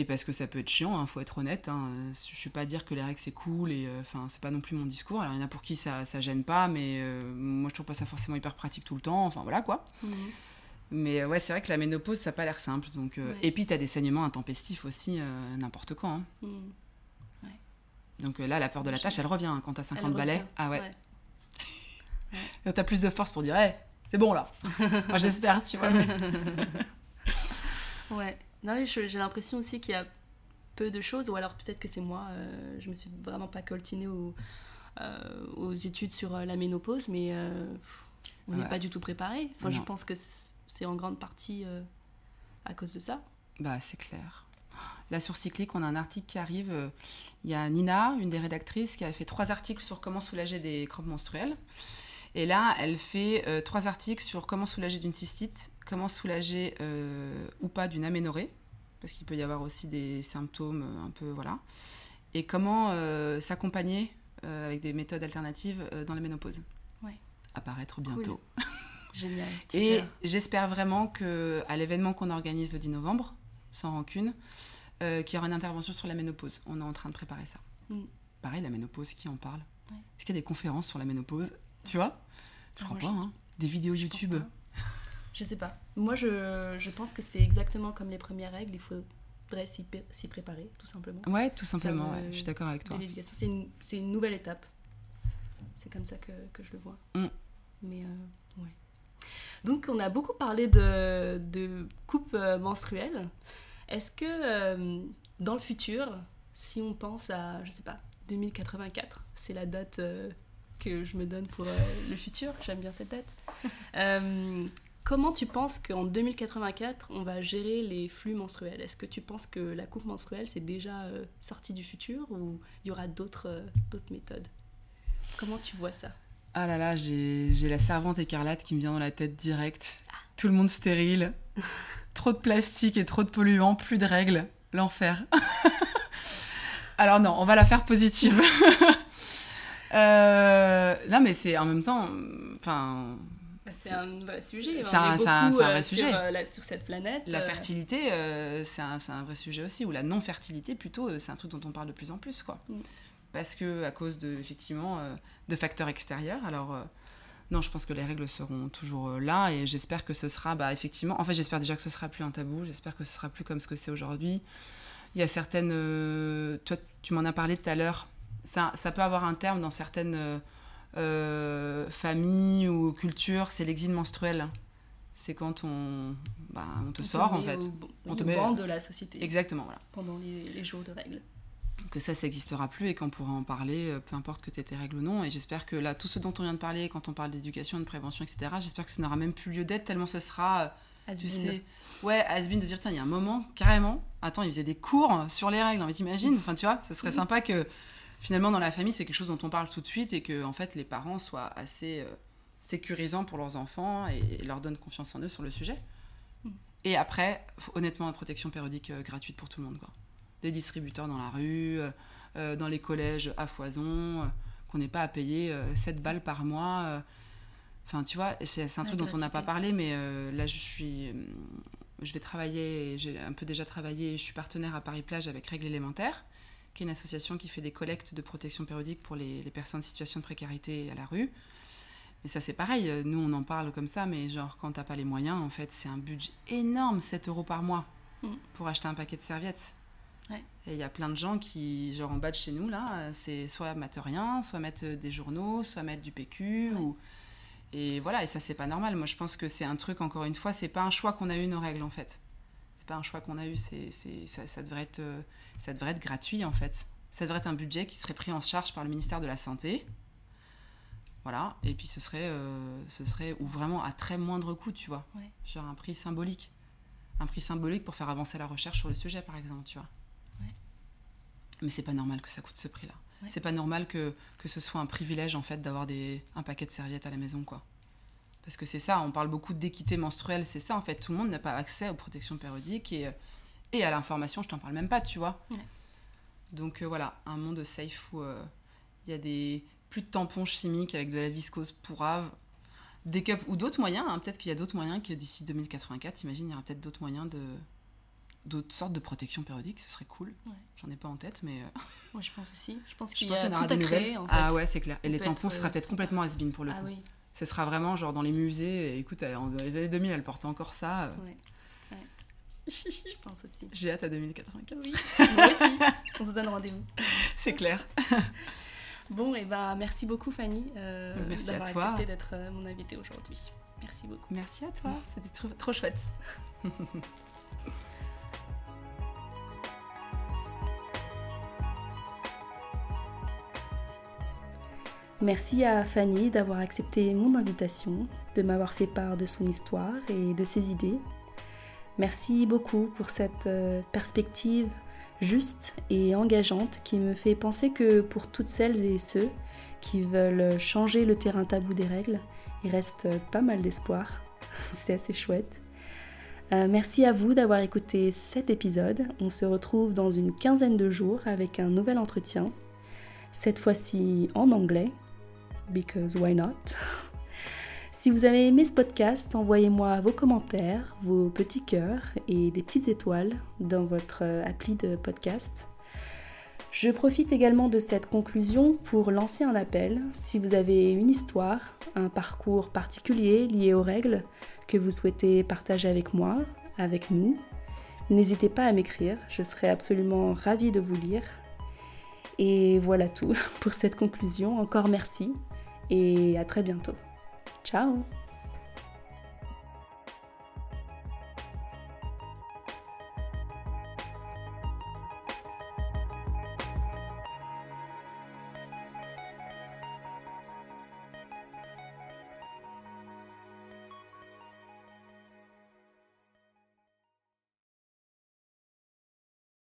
Et parce que ça peut être chiant, hein, faut être honnête. Hein. Je ne suis pas à dire que les règles c'est cool et enfin euh, c'est pas non plus mon discours. Alors il y en a pour qui ça ça gêne pas, mais euh, moi je trouve pas ça forcément hyper pratique tout le temps. Enfin voilà quoi. Mmh. Mais ouais c'est vrai que la ménopause ça a pas l'air simple. Donc euh, ouais. et puis t'as des saignements intempestifs aussi euh, n'importe quand. Hein. Mmh. Ouais. Donc euh, là la peur de la tâche elle revient hein, quand t'as cinquante balais. Ah ouais. ouais. ouais. Et t'as plus de force pour dire hey, c'est bon là. Moi j'espère tu vois. Mais... ouais. Non, j'ai l'impression aussi qu'il y a peu de choses, ou alors peut-être que c'est moi, euh, je me suis vraiment pas coltinée aux, euh, aux études sur la ménopause, mais euh, on n'est ouais. pas du tout préparé. Enfin, je pense que c'est en grande partie euh, à cause de ça. Bah, c'est clair. Là, sur Cyclique, on a un article qui arrive. Il y a Nina, une des rédactrices, qui a fait trois articles sur comment soulager des crampes menstruelles. Et là, elle fait euh, trois articles sur comment soulager d'une cystite, comment soulager euh, ou pas d'une aménorrhée, parce qu'il peut y avoir aussi des symptômes un peu, voilà, et comment euh, s'accompagner euh, avec des méthodes alternatives euh, dans la ménopause. Ouais. Apparaître bientôt. Cool. Génial. Et j'espère vraiment qu'à l'événement qu'on organise le dix novembre, sans rancune, euh, qu'il y aura une intervention sur la ménopause. On est en train de préparer ça. Mm. Pareil, la ménopause, qui en parle ? Ouais. Est-ce qu'il y a des conférences sur la ménopause ? Tu vois ? Je crois moi, pas, je... hein. Des vidéos je YouTube. Je sais pas. Moi, je, je pense que c'est exactement comme les premières règles. Il faudrait s'y, p- s'y préparer, tout simplement. Ouais, tout simplement. Faire, ouais. euh, je suis d'accord avec toi. De l'éducation. C'est une, c'est une nouvelle étape. C'est comme ça que, que je le vois. Mm. Mais, euh, ouais. Donc, on a beaucoup parlé de, de coupe menstruelle. Est-ce que, euh, dans le futur, si on pense à, je sais pas, deux mille quatre-vingt-quatre, c'est la date euh, que je me donne pour euh, le futur, j'aime bien cette date. Euh, comment tu penses qu'en deux mille quatre-vingt-quatre, on va gérer les flux menstruels? Est-ce que tu penses que la coupe menstruelle, c'est déjà euh, sorti du futur ou il y aura d'autres, euh, d'autres méthodes? Comment tu vois ça? Ah là là, j'ai, j'ai la servante écarlate qui me vient dans la tête direct. Ah. Tout le monde stérile, trop de plastique et trop de polluants, plus de règles, l'enfer. Alors non, on va la faire positive. euh, non mais c'est en même temps, enfin... C'est, c'est un vrai sujet, c'est on un, est beaucoup un, un euh, sujet. Sur, euh, la, sur cette planète. La euh... fertilité, euh, c'est, un, c'est un vrai sujet aussi, ou la non-fertilité plutôt, euh, c'est un truc dont on parle de plus en plus, quoi. Mm. Parce que à cause de, effectivement, euh, de facteurs extérieurs, alors... Euh, non, je pense que les règles seront toujours là et j'espère que ce sera, bah, effectivement... En fait, j'espère déjà que ce sera plus un tabou, j'espère que ce sera plus comme ce que c'est aujourd'hui. Il y a certaines... Euh, toi, tu m'en as parlé tout à l'heure. Ça, ça peut avoir un terme dans certaines euh, familles ou cultures, c'est l'exil menstruel. C'est quand on, bah, on te on sort, en fait. Au, on te met au banc de la société. Exactement, voilà. Pendant les, les jours de règles. Que ça, ça n'existera plus et qu'on pourra en parler, peu importe que tu aies tes règles ou non. Et j'espère que là, tout ce dont on vient de parler, quand on parle d'éducation, de prévention, et cetera, j'espère que ça n'aura même plus lieu d'être, tellement ce sera... Has-been. Tu sais, ouais, has-been, de dire, tiens, il y a un moment, carrément, attends, ils faisaient des cours sur les règles, mais t'imagines ? Enfin, tu vois, ce serait sympa que, finalement, dans la famille, c'est quelque chose dont on parle tout de suite et que, en fait, les parents soient assez euh, sécurisants pour leurs enfants et, et leur donnent confiance en eux sur le sujet. Et après, honnêtement, une protection périodique euh, gratuite pour tout le monde, quoi. Des distributeurs dans la rue, euh, dans les collèges à foison, euh, qu'on n'ait pas à payer euh, sept balles par mois. Euh. Enfin, tu vois, c'est, c'est un la truc gratuité. Dont on n'a pas parlé, mais euh, là, je suis... Je vais travailler, et j'ai un peu déjà travaillé, je suis partenaire à Paris-Plage avec Règles Élémentaires, qui est une association qui fait des collectes de protection périodique pour les, les personnes en situation de précarité à la rue. Mais ça, c'est pareil, nous, on en parle comme ça, mais genre, quand t'as pas les moyens, en fait, c'est un budget énorme, sept euros par mois, mmh. pour acheter un paquet de serviettes. Ouais. Et il y a plein de gens qui, genre en bas de chez nous, là, c'est soit mettent rien, soit mettent des journaux, soit mettent du P Q. Ouais. Ou... Et voilà, et ça, c'est pas normal. Moi, je pense que c'est un truc, encore une fois, c'est pas un choix qu'on a eu, nos règles, en fait. C'est pas un choix qu'on a eu, c'est, c'est, ça, ça, devrait être, ça devrait être gratuit, en fait. Ça devrait être un budget qui serait pris en charge par le ministère de la Santé. Voilà, et puis ce serait, euh, ce serait ou vraiment à très moindre coût, tu vois. Ouais. Genre un prix symbolique. Un prix symbolique pour faire avancer la recherche sur le sujet, par exemple, tu vois. Mais c'est pas normal que ça coûte ce prix-là. Ouais. C'est pas normal que, que ce soit un privilège, en fait, d'avoir des, un paquet de serviettes à la maison, quoi. Parce que c'est ça, on parle beaucoup d'équité menstruelle, c'est ça, en fait. Tout le monde n'a pas accès aux protections périodiques et, et à l'information, je t'en parle même pas, tu vois. Ouais. Donc euh, voilà, un monde safe où il euh, y a des, plus de tampons chimiques avec de la viscose pourrave, des cups ou d'autres moyens. Hein, peut-être qu'il y a d'autres moyens que d'ici deux mille quatre-vingt-quatre, t'imagines, il y aura peut-être d'autres moyens de... d'autres sortes de protection périodique, ce serait cool. Ouais. J'en ai pas en tête, mais... Moi, je pense aussi. Je pense qu'il y a tout à créer, en fait. Ah ouais, c'est clair. Et les tampons, ce sera peut-être complètement has-been, pour le coup. Ah oui. Ce sera vraiment, genre, dans les musées. Et écoute, dans les années deux mille, elle portait encore ça. Ouais. Ouais. Je pense aussi. J'ai hâte à deux mille quatre-vingt-quinze. Oui, moi aussi. On se donne rendez-vous. C'est clair. Bon, et ben, merci beaucoup, Fanny, euh, merci d'avoir à toi. accepté d'être euh, mon invitée aujourd'hui. Merci beaucoup. Merci à toi. C'était trop, trop chouette. Merci à Fanny d'avoir accepté mon invitation, de m'avoir fait part de son histoire et de ses idées. Merci beaucoup pour cette perspective juste et engageante qui me fait penser que pour toutes celles et ceux qui veulent changer le terrain tabou des règles, il reste pas mal d'espoir. C'est assez chouette. Euh, merci à vous d'avoir écouté cet épisode. On se retrouve dans une quinzaine de jours avec un nouvel entretien. Cette fois-ci en anglais. Because why not? Si vous avez aimé ce podcast, envoyez-moi vos commentaires, vos petits cœurs et des petites étoiles dans votre appli de podcast. Je profite également de cette conclusion pour lancer un appel. Si vous avez une histoire, un parcours particulier lié aux règles que vous souhaitez partager avec moi, avec nous, n'hésitez pas à m'écrire. Je serai absolument ravie de vous lire. Et voilà tout pour cette conclusion. Encore merci et à très bientôt. Ciao!